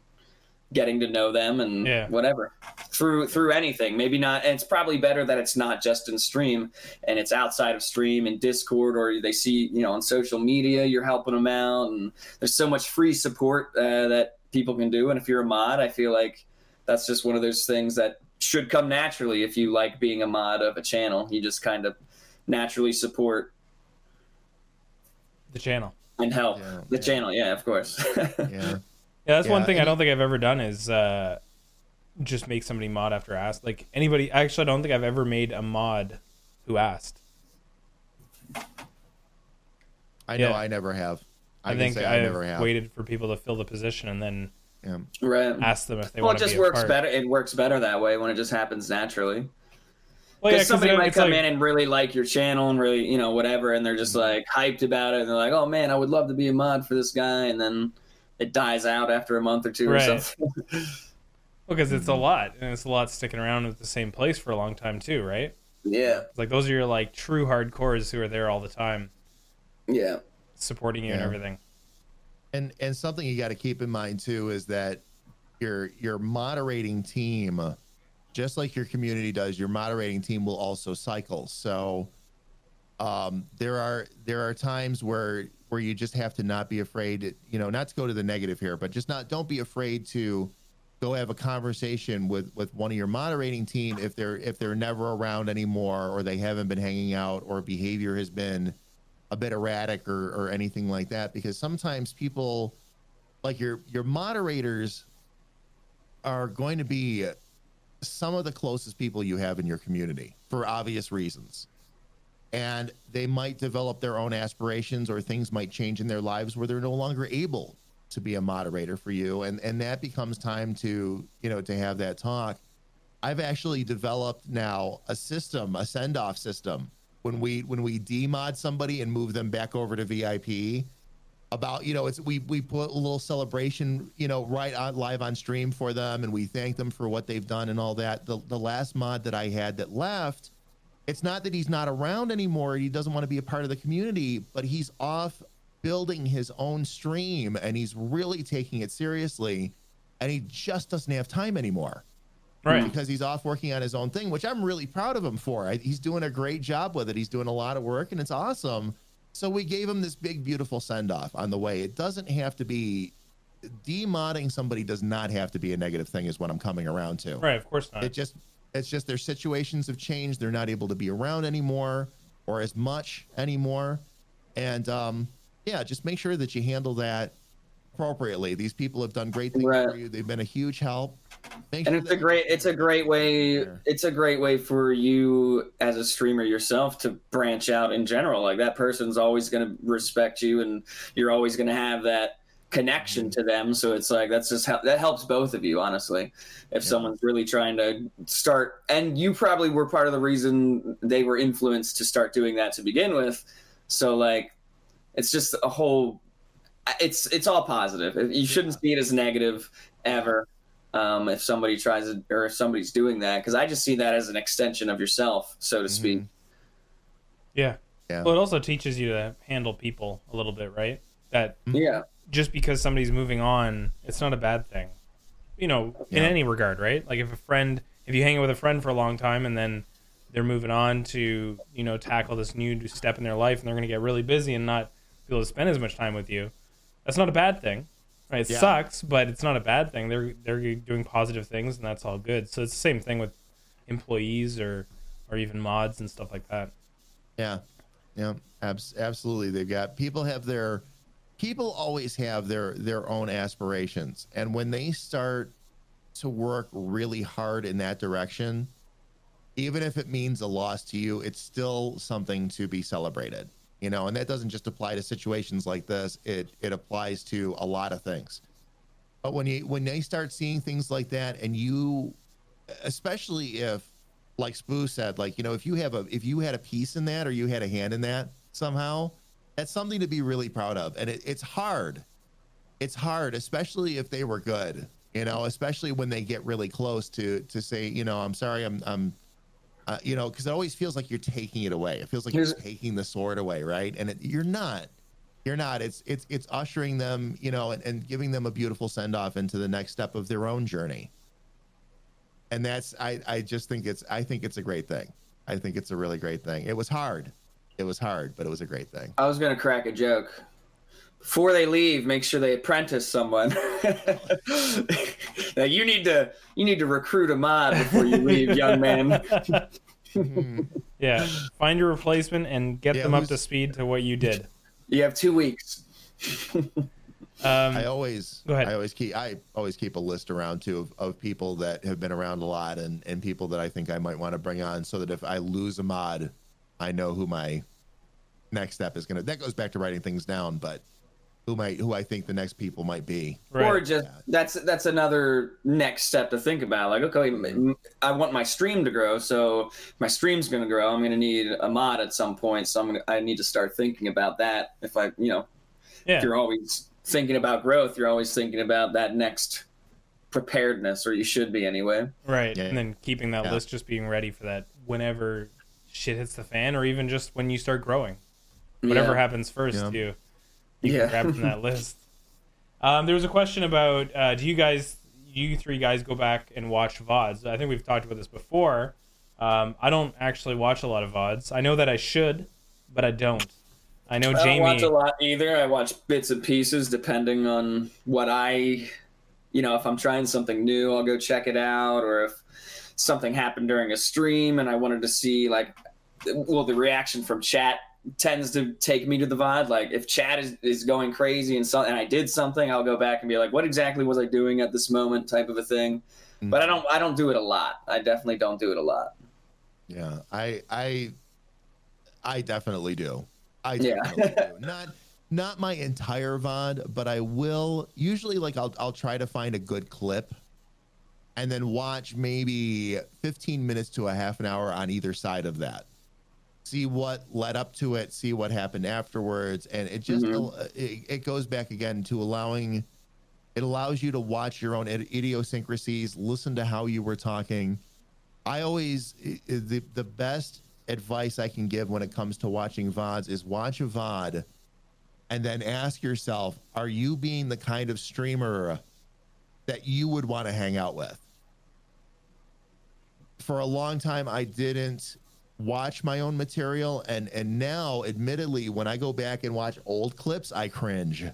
getting to know them and whatever through anything. Maybe not, and it's probably better that it's not just in stream and it's outside of stream and Discord, or they see, on social media, you're helping them out, and there's so much free support that people can do. And if you're a mod, I feel like that's just one of those things that should come naturally. If you like being a mod of a channel, you just kind of naturally support the channel and help the channel. Yeah, of course. Yeah, that's one thing I don't think I've ever done is just make somebody mod after ask. Like anybody, actually, I don't think I've ever made a mod who asked. I know I never have. I never have waited for people to fill the position and then ask them if they want to be a part. Well, it just works better. It works better that way when it just happens naturally. Because somebody might come in and really like your channel and really, whatever, and they're just like hyped about it, and they're like, "Oh man, I would love to be a mod for this guy," and then it dies out after a month or two or something. Because it's a lot, and it's a lot sticking around at the same place for a long time too, right? Yeah. It's like those are your true hardcores who are there all the time. Yeah. Supporting you and everything. And something you got to keep in mind too is that your moderating team, just like your community does, your moderating team will also cycle. So there are times where you just have to not be afraid, not to go to the negative here, but just don't be afraid to go have a conversation with one of your moderating team if they're never around anymore, or they haven't been hanging out, or behavior has been a bit erratic or anything like that. Because sometimes people, like your moderators, are going to be some of the closest people you have in your community for obvious reasons. And they might develop their own aspirations, or things might change in their lives where they're no longer able to be a moderator for you. And that becomes time to, to have that talk. I've actually developed now a send-off system. When we demod somebody and move them back over to VIP, about, we put a little celebration, right on live on stream for them, and we thank them for what they've done and all that. The last mod that I had that left, it's not that he's not around anymore, he doesn't want to be a part of the community, but he's off building his own stream, and he's really taking it seriously, and he just doesn't have time anymore. Right. Because he's off working on his own thing, which I'm really proud of him for. He's doing a great job with it. He's doing a lot of work, and it's awesome. So we gave him this big, beautiful send-off on the way. It doesn't have to be... Demodding somebody does not have to be a negative thing is what I'm coming around to. Right, of course not. It's just their situations have changed. They're not able to be around anymore or as much anymore. And yeah, just make sure that you handle that appropriately. These people have done great things for you. They've been a huge help. It's a great way for you as a streamer yourself to branch out in general. Like, that person's always going to respect you, and you're always going to have that connection to them. So it's like, that's just how that helps both of you, honestly. If someone's really trying to start, and you probably were part of the reason they were influenced to start doing that to begin with. So like, it's just a whole, it's all positive. You shouldn't see it as negative ever. If somebody tries it, or if somebody's doing that, because I just see that as an extension of yourself, so to speak. Yeah. Well, it also teaches you to handle people a little bit, right? Just because somebody's moving on, it's not a bad thing, in any regard, right? Like, if you hang out with a friend for a long time and then they're moving on to, tackle this new step in their life, and they're going to get really busy and not be able to spend as much time with you, that's not a bad thing, right? It sucks, but it's not a bad thing. They're doing positive things, and that's all good. So it's the same thing with employees or even mods and stuff like that. Yeah, absolutely. People always have their own aspirations. And when they start to work really hard in that direction, even if it means a loss to you, it's still something to be celebrated, and that doesn't just apply to situations like this. It applies to a lot of things. But when they start seeing things like that, and you, especially if, like Spoo said, like, if you had a piece in that, or you had a hand in that somehow, that's something to be really proud of. And it's hard, especially if they were good, especially when they get really close to say, I'm sorry, I'm because it always feels like you're taking it away. It feels like you're taking the sword away, right? And you're not. It's ushering them, and giving them a beautiful send off into the next step of their own journey. And that's, I think it's a great thing. I think it's a really great thing. It was hard, but it was a great thing. I was going to crack a joke. Before they leave, make sure they apprentice someone. Now you need to recruit a mod before you leave, young man. Yeah, find your replacement and get them up to speed to what you did. You have 2 weeks. I always keep a list around too of people that have been around a lot, and people that I think I might want to bring on, so that if I lose a mod, I know who my next step is gonna. That goes back to writing things down, but who I think the next people might be. Right. Or just that's another next step to think about. Like, okay, I want my stream to grow, so my stream's gonna grow. I'm gonna need a mod at some point, so I need to start thinking about that. If I, if you're always thinking about growth, you're always thinking about that next preparedness, or you should be anyway. Right, yeah. And then keeping that list, just being ready for that whenever shit hits the fan, or even just when you start growing, whatever happens first to you can grab from that list. There was a question about do you three guys go back and watch VODs? I think we've talked about this before. I don't actually watch a lot of VODs. I know that I should, but I don't. I know Jamie. I don't watch a lot either. I watch bits and pieces, depending on what if I'm trying something new, I'll go check it out, or if something happened during a stream and I wanted to see, like, well, the reaction from chat tends to take me to the VOD. Like, if chat is going crazy and I did something, I'll go back and be like, what exactly was I doing at this moment, type of a thing. Mm-hmm. But I don't do it a lot. I definitely don't do it a lot. Yeah, I definitely do. I definitely do. Not my entire VOD, but I will usually, like, I'll try to find a good clip and then watch maybe 15 minutes to a half an hour on either side of that. See what led up to it, see what happened afterwards, and it just it goes back again to allows you to watch your own idiosyncrasies, listen to how you were talking. I always the best advice I can give when it comes to watching VODs is watch a VOD and then ask yourself, are you being the kind of streamer that you would want to hang out with? For a long time, I didn't watch my own material, and now admittedly when I go back and watch old clips, I cringe.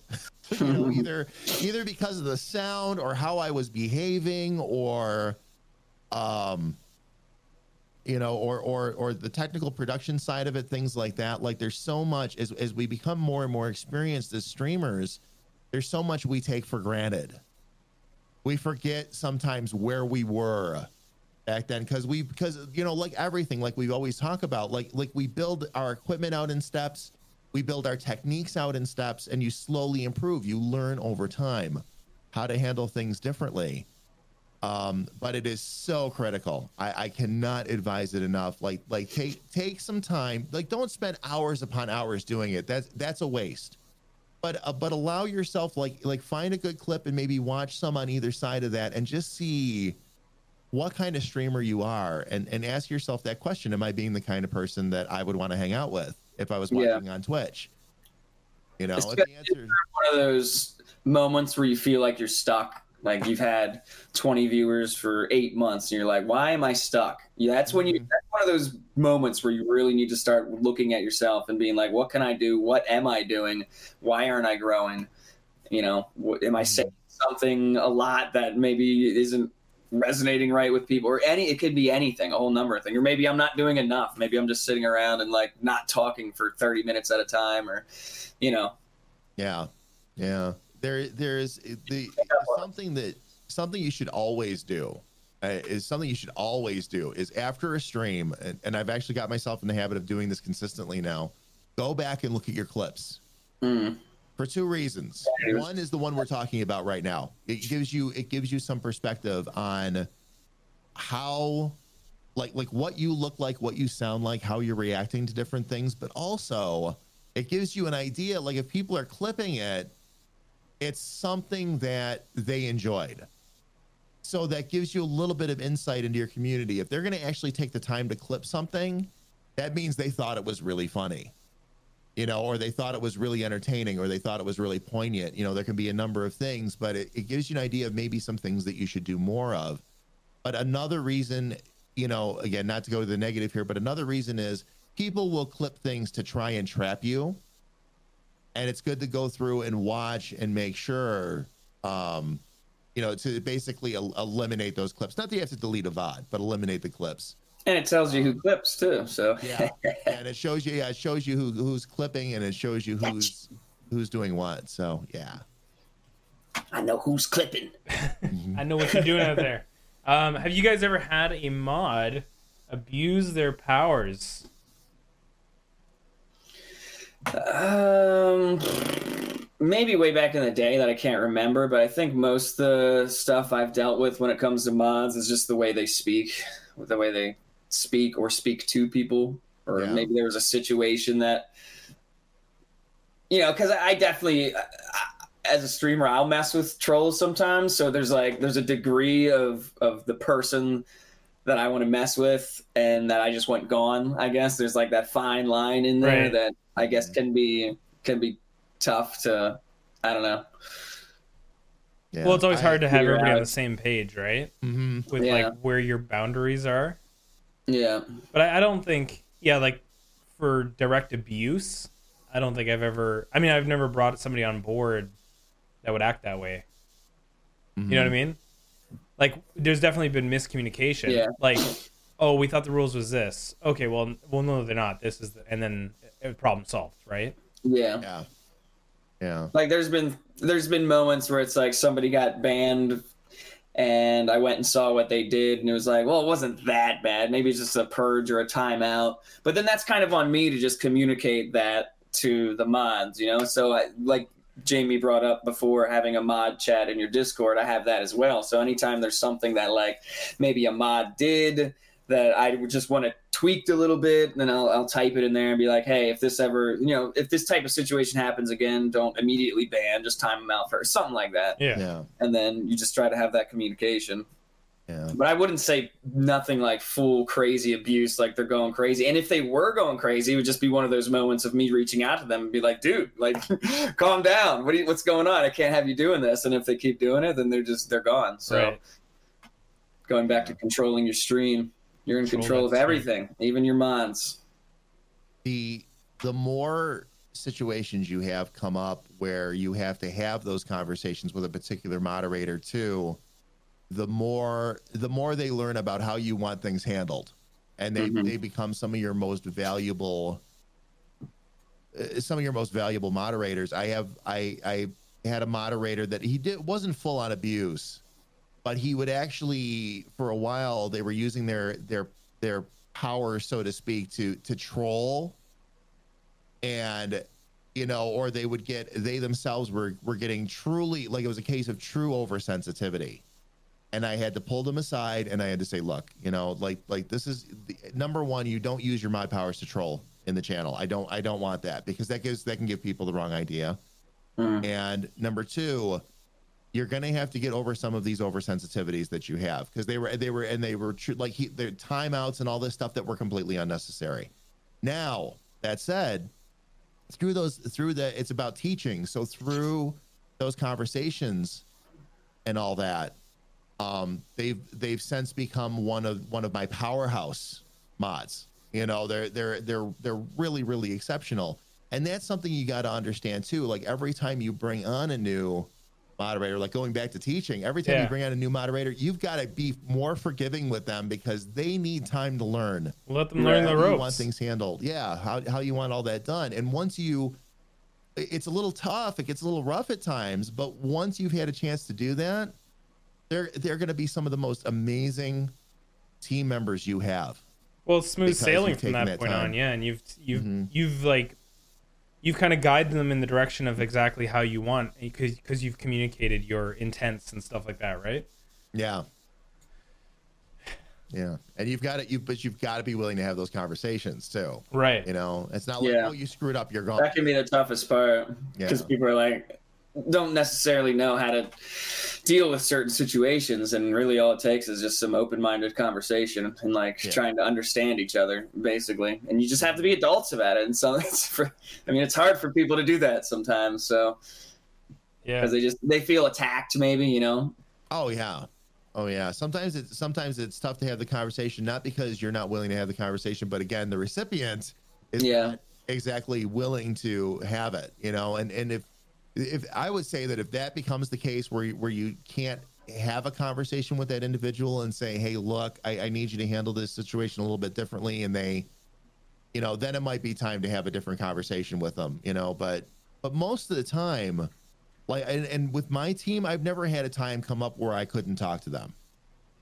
You know, either because of the sound or how I was behaving, or you know, or the technical production side of it, things like that. Like, there's so much as we become more and more experienced as streamers, there's so much we take for granted. We forget sometimes where we were back then, because you know, like everything, like we always talk about, like we build our equipment out in steps, we build our techniques out in steps, and you slowly improve. You learn over time how to handle things differently. But it is so critical. I cannot advise it enough. Like take some time. Like, don't spend hours upon hours doing it. That's a waste. But allow yourself, like find a good clip and maybe watch some on either side of that, and just see what kind of streamer you are, and ask yourself that question. Am I being the kind of person that I would want to hang out with if I was watching on Twitch? You know, if the answer... one of those moments where you feel like you're stuck, like you've had 20 viewers for 8 months and you're like, why am I stuck? Yeah, that's one of those moments where you really need to start looking at yourself and being like, what can I do? What am I doing? Why aren't I growing? You know, am I saying something a lot that maybe isn't resonating right with people, or it could be anything, a whole number of things. Or maybe I'm not doing enough. Maybe I'm just sitting around and like not talking for 30 minutes at a time, or, you know. Yeah. Something you should always do is after a stream. And I've actually got myself in the habit of doing this consistently now. Go back and look at your clips. For two reasons. One is the one we're talking about right now. It gives you some perspective on how, like what you look like, what you sound like, how you're reacting to different things. But also, it gives you an idea. Like, if people are clipping it, it's something that they enjoyed. So that gives you a little bit of insight into your community. If they're going to actually take the time to clip something, that means they thought it was really funny. You know, or they thought it was really entertaining, or they thought it was really poignant. You know, there can be a number of things, but it gives you an idea of maybe some things that you should do more of. But another reason, you know, again, not to go to the negative here, but another reason is people will clip things to try and trap you. And it's good to go through and watch and make sure, you know, to basically eliminate those clips. Not that you have to delete a VOD, but eliminate the clips. And it tells you who clips too, so yeah, and it shows you. Yeah, it shows you who's clipping, and it shows you who's doing what. So yeah, I know who's clipping. I know what you're doing out there. Have you guys ever had a mod abuse their powers? Maybe way back in the day that I can't remember, but I think most of the stuff I've dealt with when it comes to mods is just the way they speak, or speak to people, or maybe there was a situation that, you know, because I definitely, as a streamer, I'll mess with trolls sometimes. So there's a degree of the person that I want to mess with and that I just want gone. I guess there's like that fine line in there that I guess can be tough to, I don't know. Yeah. Well, it's always hard to have everybody on the same page, right? Mm-hmm. With like where your boundaries are. Yeah. But I don't think, like for direct abuse, I don't think I've never brought somebody on board that would act that way. Mm-hmm. You know what I mean? Like, there's definitely been miscommunication. Yeah. Like, oh, we thought the rules was this. Okay, well, no, they're not. This is, and then problem solved, right? Yeah. Like there's been moments where it's like somebody got banned and I went and saw what they did and it was like, well, it wasn't that bad. Maybe it's just a purge or a timeout. But then that's kind of on me to just communicate that to the mods, you know? So like Jamie brought up before, having a mod chat in your Discord, I have that as well. So anytime there's something that like maybe a mod did that I would just want to tweak a little bit, and then I'll type it in there and be like, hey, if this type of situation happens again, don't immediately ban, just time them out first, something like that. Yeah. And then you just try to have that communication. Yeah. But I wouldn't say nothing like full crazy abuse, like they're going crazy. And if they were going crazy, it would just be one of those moments of me reaching out to them and be like, dude, like, calm down. What's going on? I can't have you doing this. And if they keep doing it, then they're gone. So going back to controlling your stream. You're in control of everything, even your mods. The more situations you have come up where you have to have those conversations with a particular moderator too, the more they learn about how you want things handled, and they become some of your most valuable moderators. I had a moderator that wasn't full on abuse, but he would actually, for a while, they were using their power, so to speak, to troll. And, you know, or they themselves were getting truly, like, it was a case of true oversensitivity. And I had to pull them aside and I had to say, look, you know, like this is number one, you don't use your mod powers to troll in the channel. I don't want that, because that can give people the wrong idea. Mm. And number two, you're going to have to get over some of these oversensitivities that you have, because they were their timeouts and all this stuff that were completely unnecessary. Now, that said, it's about teaching. So through those conversations and all that, they've since become one of my powerhouse mods. You know, they're really, really exceptional. And that's something you got to understand too. Like, every time you bring on a new moderator, like going back to teaching, every time you bring out a new moderator, you've got to be more forgiving with them, because they need time to learn. Let them learn the ropes. How you want things handled. Yeah, how you want all that done. And once it's a little tough, it gets a little rough at times, but once you've had a chance to do that, they're going to be some of the most amazing team members you have. Well, it's smooth sailing from that point on, yeah. And you've kind of guided them in the direction of exactly how you want, because you've communicated your intents and stuff like that, right? Yeah. Yeah. And you've got to be willing to have those conversations too. Right. You know, it's not like, oh, you screwed up, you're gone. That can be the toughest part, because people are like, don't necessarily know how to deal with certain situations. And really all it takes is just some open-minded conversation and trying to understand each other, basically. And you just have to be adults about it. And so it's hard for people to do that sometimes. So because they feel attacked, maybe, you know? Oh yeah. Oh yeah. Sometimes it's tough to have the conversation, not because you're not willing to have the conversation, but again, the recipient is not exactly willing to have it, you know? And if I would say that if that becomes the case where you can't have a conversation with that individual and say, hey, look, I need you to handle this situation a little bit differently, and they, you know, then it might be time to have a different conversation with them, you know, but most of the time, and with my team, I've never had a time come up where I couldn't talk to them,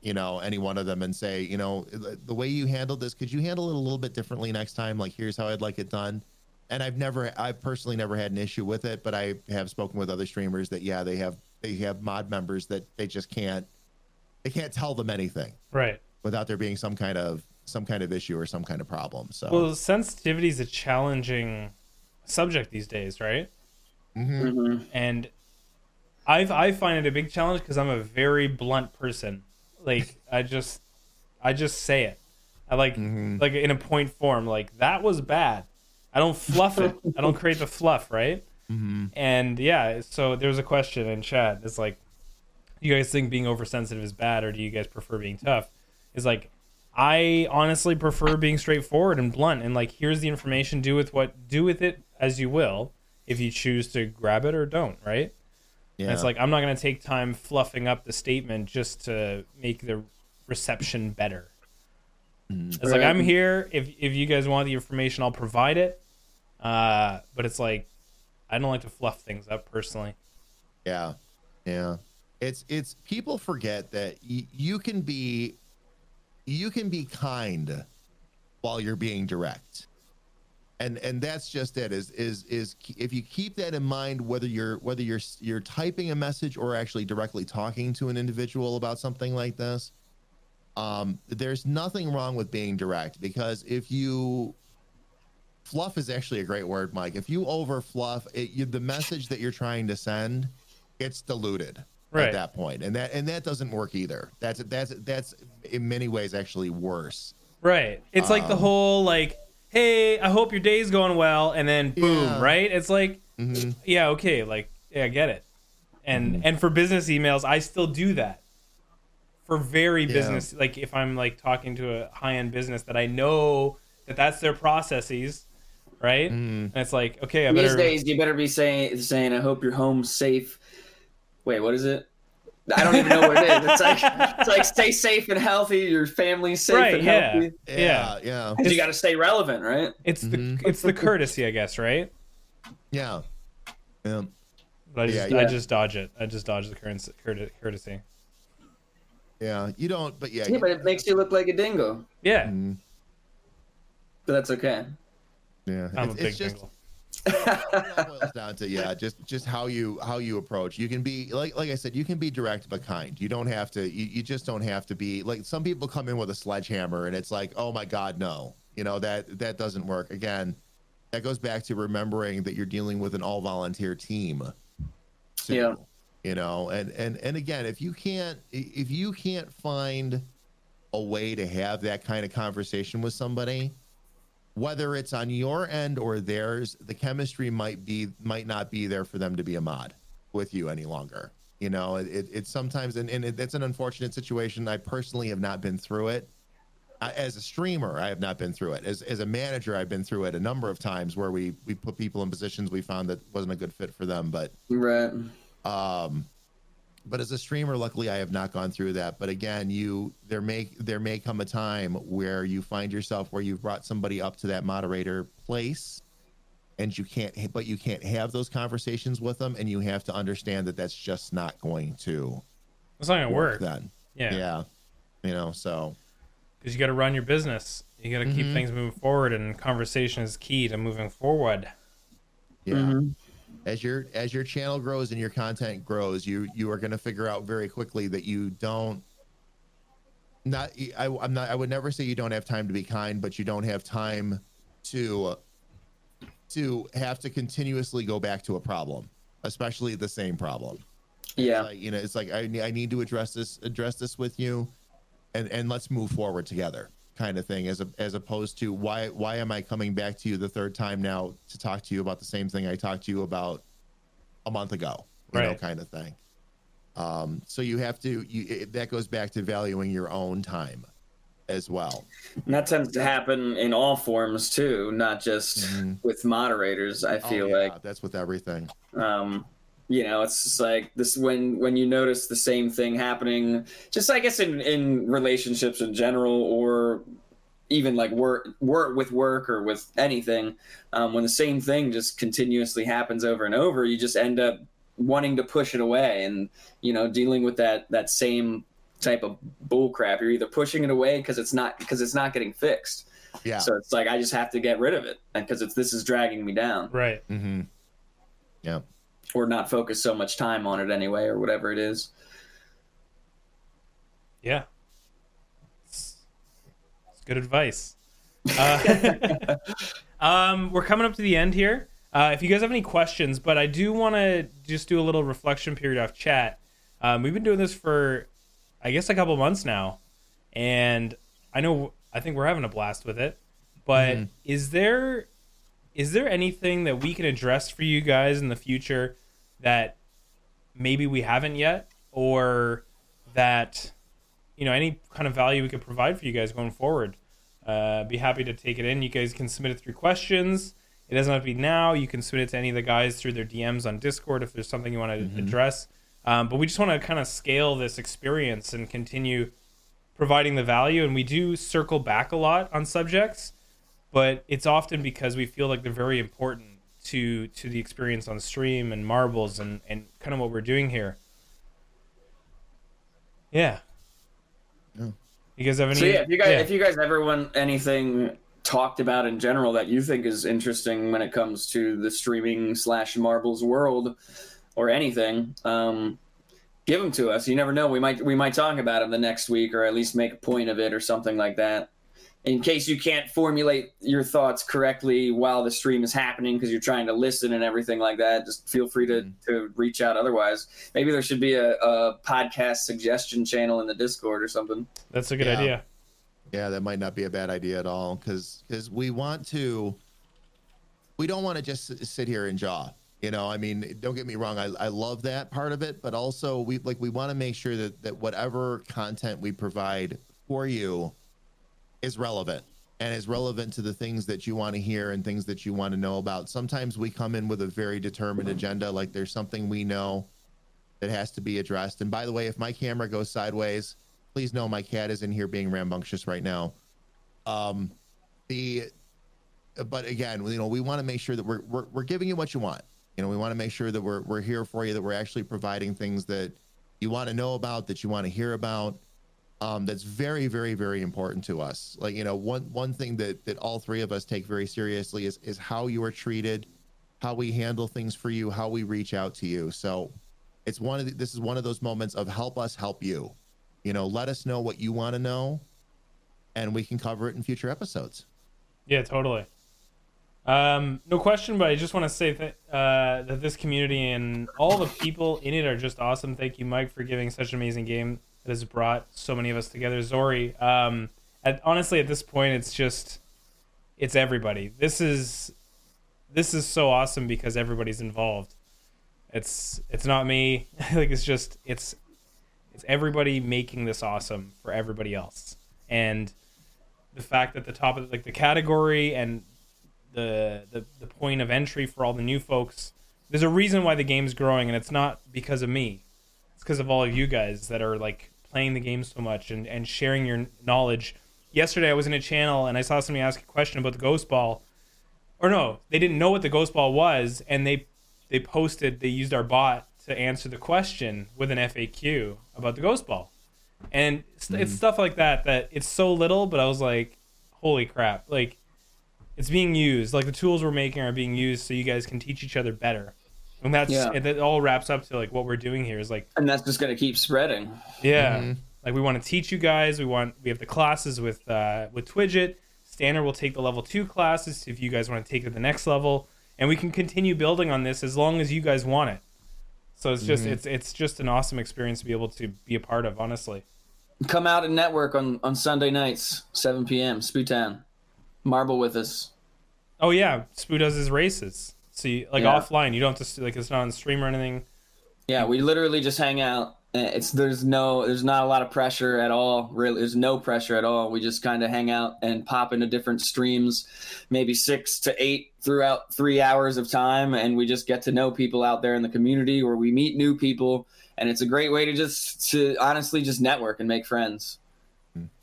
you know, any one of them, and say, you know, the way you handled this, could you handle it a little bit differently next time? Like, here's how I'd like it done. And I've personally never had an issue with it, but I have spoken with other streamers that, they have mod members that they just can't tell them anything, right? Without there being some kind of issue or some kind of problem. So, well, sensitivity is a challenging subject these days, right? Mm-hmm. And I find it a big challenge because I'm a very blunt person. Like, I just say it. I like in a point form. Like, that was bad. I don't fluff it. I don't create the fluff, right? Mm-hmm. And so there's a question in chat. It's like, you guys think being oversensitive is bad, or do you guys prefer being tough? It's like, I honestly prefer being straightforward and blunt, and like, here's the information. Do with it as you will, if you choose to grab it or don't, right? Yeah. And it's like, I'm not going to take time fluffing up the statement just to make the reception better. It's right. Like, I'm here. If you guys want the information, I'll provide it. But it's like, I don't like to fluff things up personally. Yeah. Yeah. It's people forget that you can be kind while you're being direct. And that's just it is if you keep that in mind, whether you're typing a message or actually directly talking to an individual about something like this, there's nothing wrong with being direct, because if you fluff is actually a great word, Mike. If you over fluff it, the message that you're trying to send gets diluted at that point, and that doesn't work either. That's in many ways actually worse. Right. It's like the whole like, hey, I hope your day's going well, and then boom, right? It's like, okay, like, I get it. And for business emails, I still do that. for very business. Like if I'm like talking to a high-end business that I know that that's their processes, right? And it's like, okay, I better... These days, you better be saying, I hope your home's safe. Wait, what is it? I don't even know what it is. It's like stay safe and healthy. Your family's safe and healthy. Yeah. Because you got to stay relevant, right? It's the courtesy, I guess, right? Yeah. But I just dodge it. I just dodge the courtesy. Yeah, you don't. But yeah, but it makes you look like a dingo. Yeah. But that's okay. Yeah, it's just dingle. That boils down to just how you approach. You can be like I said, you can be direct but kind. You don't have to. You just don't have to be like some people come in with a sledgehammer and it's like, oh my God, no, you know that doesn't work. Again, that goes back to remembering that you're dealing with an all volunteer team. Too, yeah, you know, and again, if you can't find a way to have that kind of conversation with somebody, whether it's on your end or theirs, the chemistry might not be there for them to be a mod with you any longer. You know, it's sometimes, and that's an unfortunate situation. I personally have not been through it. As a streamer, I have not been through it. As a manager, I've been through it a number of times where we put people in positions we found that wasn't a good fit for them. But right. But as a streamer, luckily, I have not gone through that. But again, there may come a time where you find yourself where you've brought somebody up to that moderator place, and you can't have those conversations with them, and you have to understand that that's just not going to. It's not going to work. Then. Yeah, you know, so because you got to run your business, you got to keep things moving forward, and conversation is key to moving forward. Yeah. Mm-hmm. As your channel grows and your content grows, you are going to figure out very quickly that you don't. Not I'm not. I would never say you don't have time to be kind, but you don't have time to have to continuously go back to a problem, especially the same problem. Yeah, it's like I need to address this with you, and let's move forward together, kind of thing. As opposed to why am I coming back to you the third time now to talk to you about the same thing I talked to you about a month ago, you know, kind of thing. So you have to. That goes back to valuing your own time as well. And that tends to happen in all forms too, not just with moderators. I feel like that's with everything. You know, it's just like this when you notice the same thing happening, just I guess in relationships in general, or even like work with work or with anything, when the same thing just continuously happens over and over, you just end up wanting to push it away, and you know, dealing with that same type of bull crap. You're either pushing it away because it's not getting fixed. Yeah. So it's like I just have to get rid of it because this is dragging me down. Right. Mm-hmm. Yeah. Or not focus so much time on it anyway, or whatever it is. Yeah. It's good advice. We're coming up to the end here. If you guys have any questions, but I do want to just do a little reflection period off chat. We've been doing this for, I guess, a couple months now. And I think we're having a blast with it. But is there anything that we can address for you guys in the future that maybe we haven't yet, or that, you know, any kind of value we could provide for you guys going forward? Be happy to take it in. You guys can submit it through questions. It doesn't have to be now. You can submit it to any of the guys through their DMs on Discord if there's something you want to address. But we just want to kind of scale this experience and continue providing the value. And we do circle back a lot on subjects, but it's often because we feel like they're very important to the experience on stream and Marbles and kind of what we're doing here. Yeah. You guys have any? So if you guys ever want anything talked about in general that you think is interesting when it comes to the streaming / Marbles world or anything, give them to us. You never know. We might talk about them the next week, or at least make a point of it or something like that, in case you can't formulate your thoughts correctly while the stream is happening because you're trying to listen and everything like that. Just feel free to reach out otherwise. Maybe there should be a podcast suggestion channel in the Discord or something. That's a good idea. Yeah, that might not be a bad idea at all, because we don't want to just sit here and jaw. You know, I mean, don't get me wrong. I love that part of it, but also we want to make sure that whatever content we provide for you is relevant and is relevant to the things that you want to hear and things that you want to know about. Sometimes we come in with a very determined agenda. Like there's something we know that has to be addressed. And by the way, if my camera goes sideways, please know my cat is in here being rambunctious right now. But again, you know, we want to make sure that we're giving you what you want. You know, we want to make sure that we're here for you, that we're actually providing things that you want to know about, that you want to hear about. That's very, very, very important to us. Like, you know, one thing that all three of us take very seriously is how you are treated, how we handle things for you, how we reach out to you. So it's this is one of those moments of help us help you. You know, let us know what you want to know, and we can cover it in future episodes. Yeah, totally. No question, but I just want to say that this community and all the people in it are just awesome. Thank you, Mike, for giving such an amazing game that has brought so many of us together. Zori, honestly, at this point, it's everybody. This is so awesome because everybody's involved. It's not me. Like it's everybody making this awesome for everybody else. And the fact that the top of the category and the point of entry for all the new folks, there's a reason why the game's growing, and it's not because of me. It's because of all of you guys that are like playing the game so much and sharing your knowledge. Yesterday I was in a channel and I saw somebody ask a question about the ghost ball. Or no, they didn't know what the ghost ball was, and they used our bot to answer the question with an FAQ about the ghost ball. And it's stuff like that it's so little, but I was like, holy crap, like it's being used, like the tools we're making are being used so you guys can teach each other better. And that's it all wraps up to like what we're doing here is like, and that's just going to keep spreading. Yeah. Mm-hmm. Like we want to teach you guys. We have the classes with Twidget. Stanner will take the level 2 classes if you guys want to take it to the next level, and we can continue building on this as long as you guys want it. So it's just, it's just an awesome experience to be able to be a part of, honestly. Come out and network on Sunday nights, 7 p.m., Spoo Town. Marble with us. Oh, yeah. Spoo does his races. So, offline, you don't have to, like, it's not on stream or anything. Yeah, we literally just hang out. There's not a lot of pressure at all, really. There's no pressure at all. We just kind of hang out and pop into different streams, maybe 6 to 8 throughout 3 hours of time, and we just get to know people out there in the community, or we meet new people. And it's a great way to honestly just network and make friends.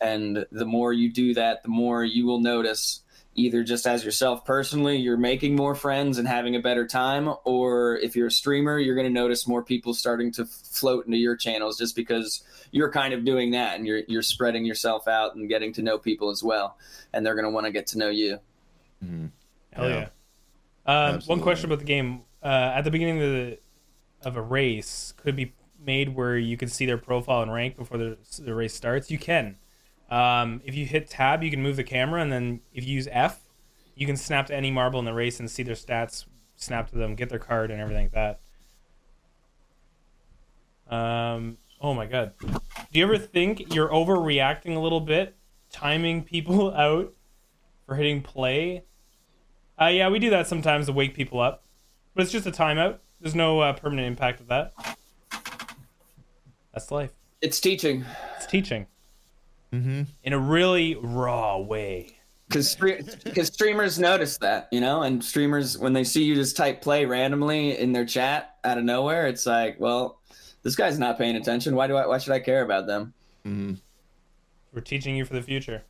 And the more you do that, the more you will notice, either just as yourself personally, you're making more friends and having a better time, or if you're a streamer, you're going to notice more people starting to float into your channels just because you're kind of doing that, and you're spreading yourself out and getting to know people as well, and they're going to want to get to know you. Mm-hmm. Hell yeah. One question about the game. At the beginning of a race, could be made where you can see their profile and rank before the race starts. You can. If you hit tab, you can move the camera, and then if you use F, you can snap to any marble in the race and see their stats, snap to them, get their card, and everything like that. Oh my god. Do you ever think you're overreacting a little bit, timing people out for hitting play? Yeah, we do that sometimes to wake people up, but it's just a timeout. There's no permanent impact of that. That's life. It's teaching. It's teaching. Mm-hmm. In a really raw way. Because streamers notice that, you know, and streamers, when they see you just type play randomly in their chat out of nowhere, it's like, well, this guy's not paying attention. Why should I care about them? Mm-hmm. We're teaching you for the future.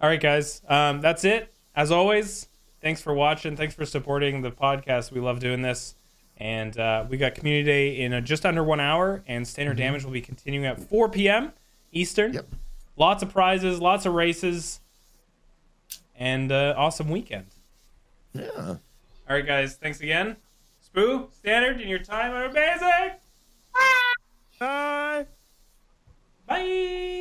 All right, guys. That's it. As always, thanks for watching. Thanks for supporting the podcast. We love doing this. And we got Community Day in just under 1 hour, and Standard Damage will be continuing at 4 p.m. Eastern. Yep. Lots of prizes, lots of races, and awesome weekend. Yeah. All right, guys. Thanks again. Spoo, Standard, and your time are amazing. Bye. Bye. Bye.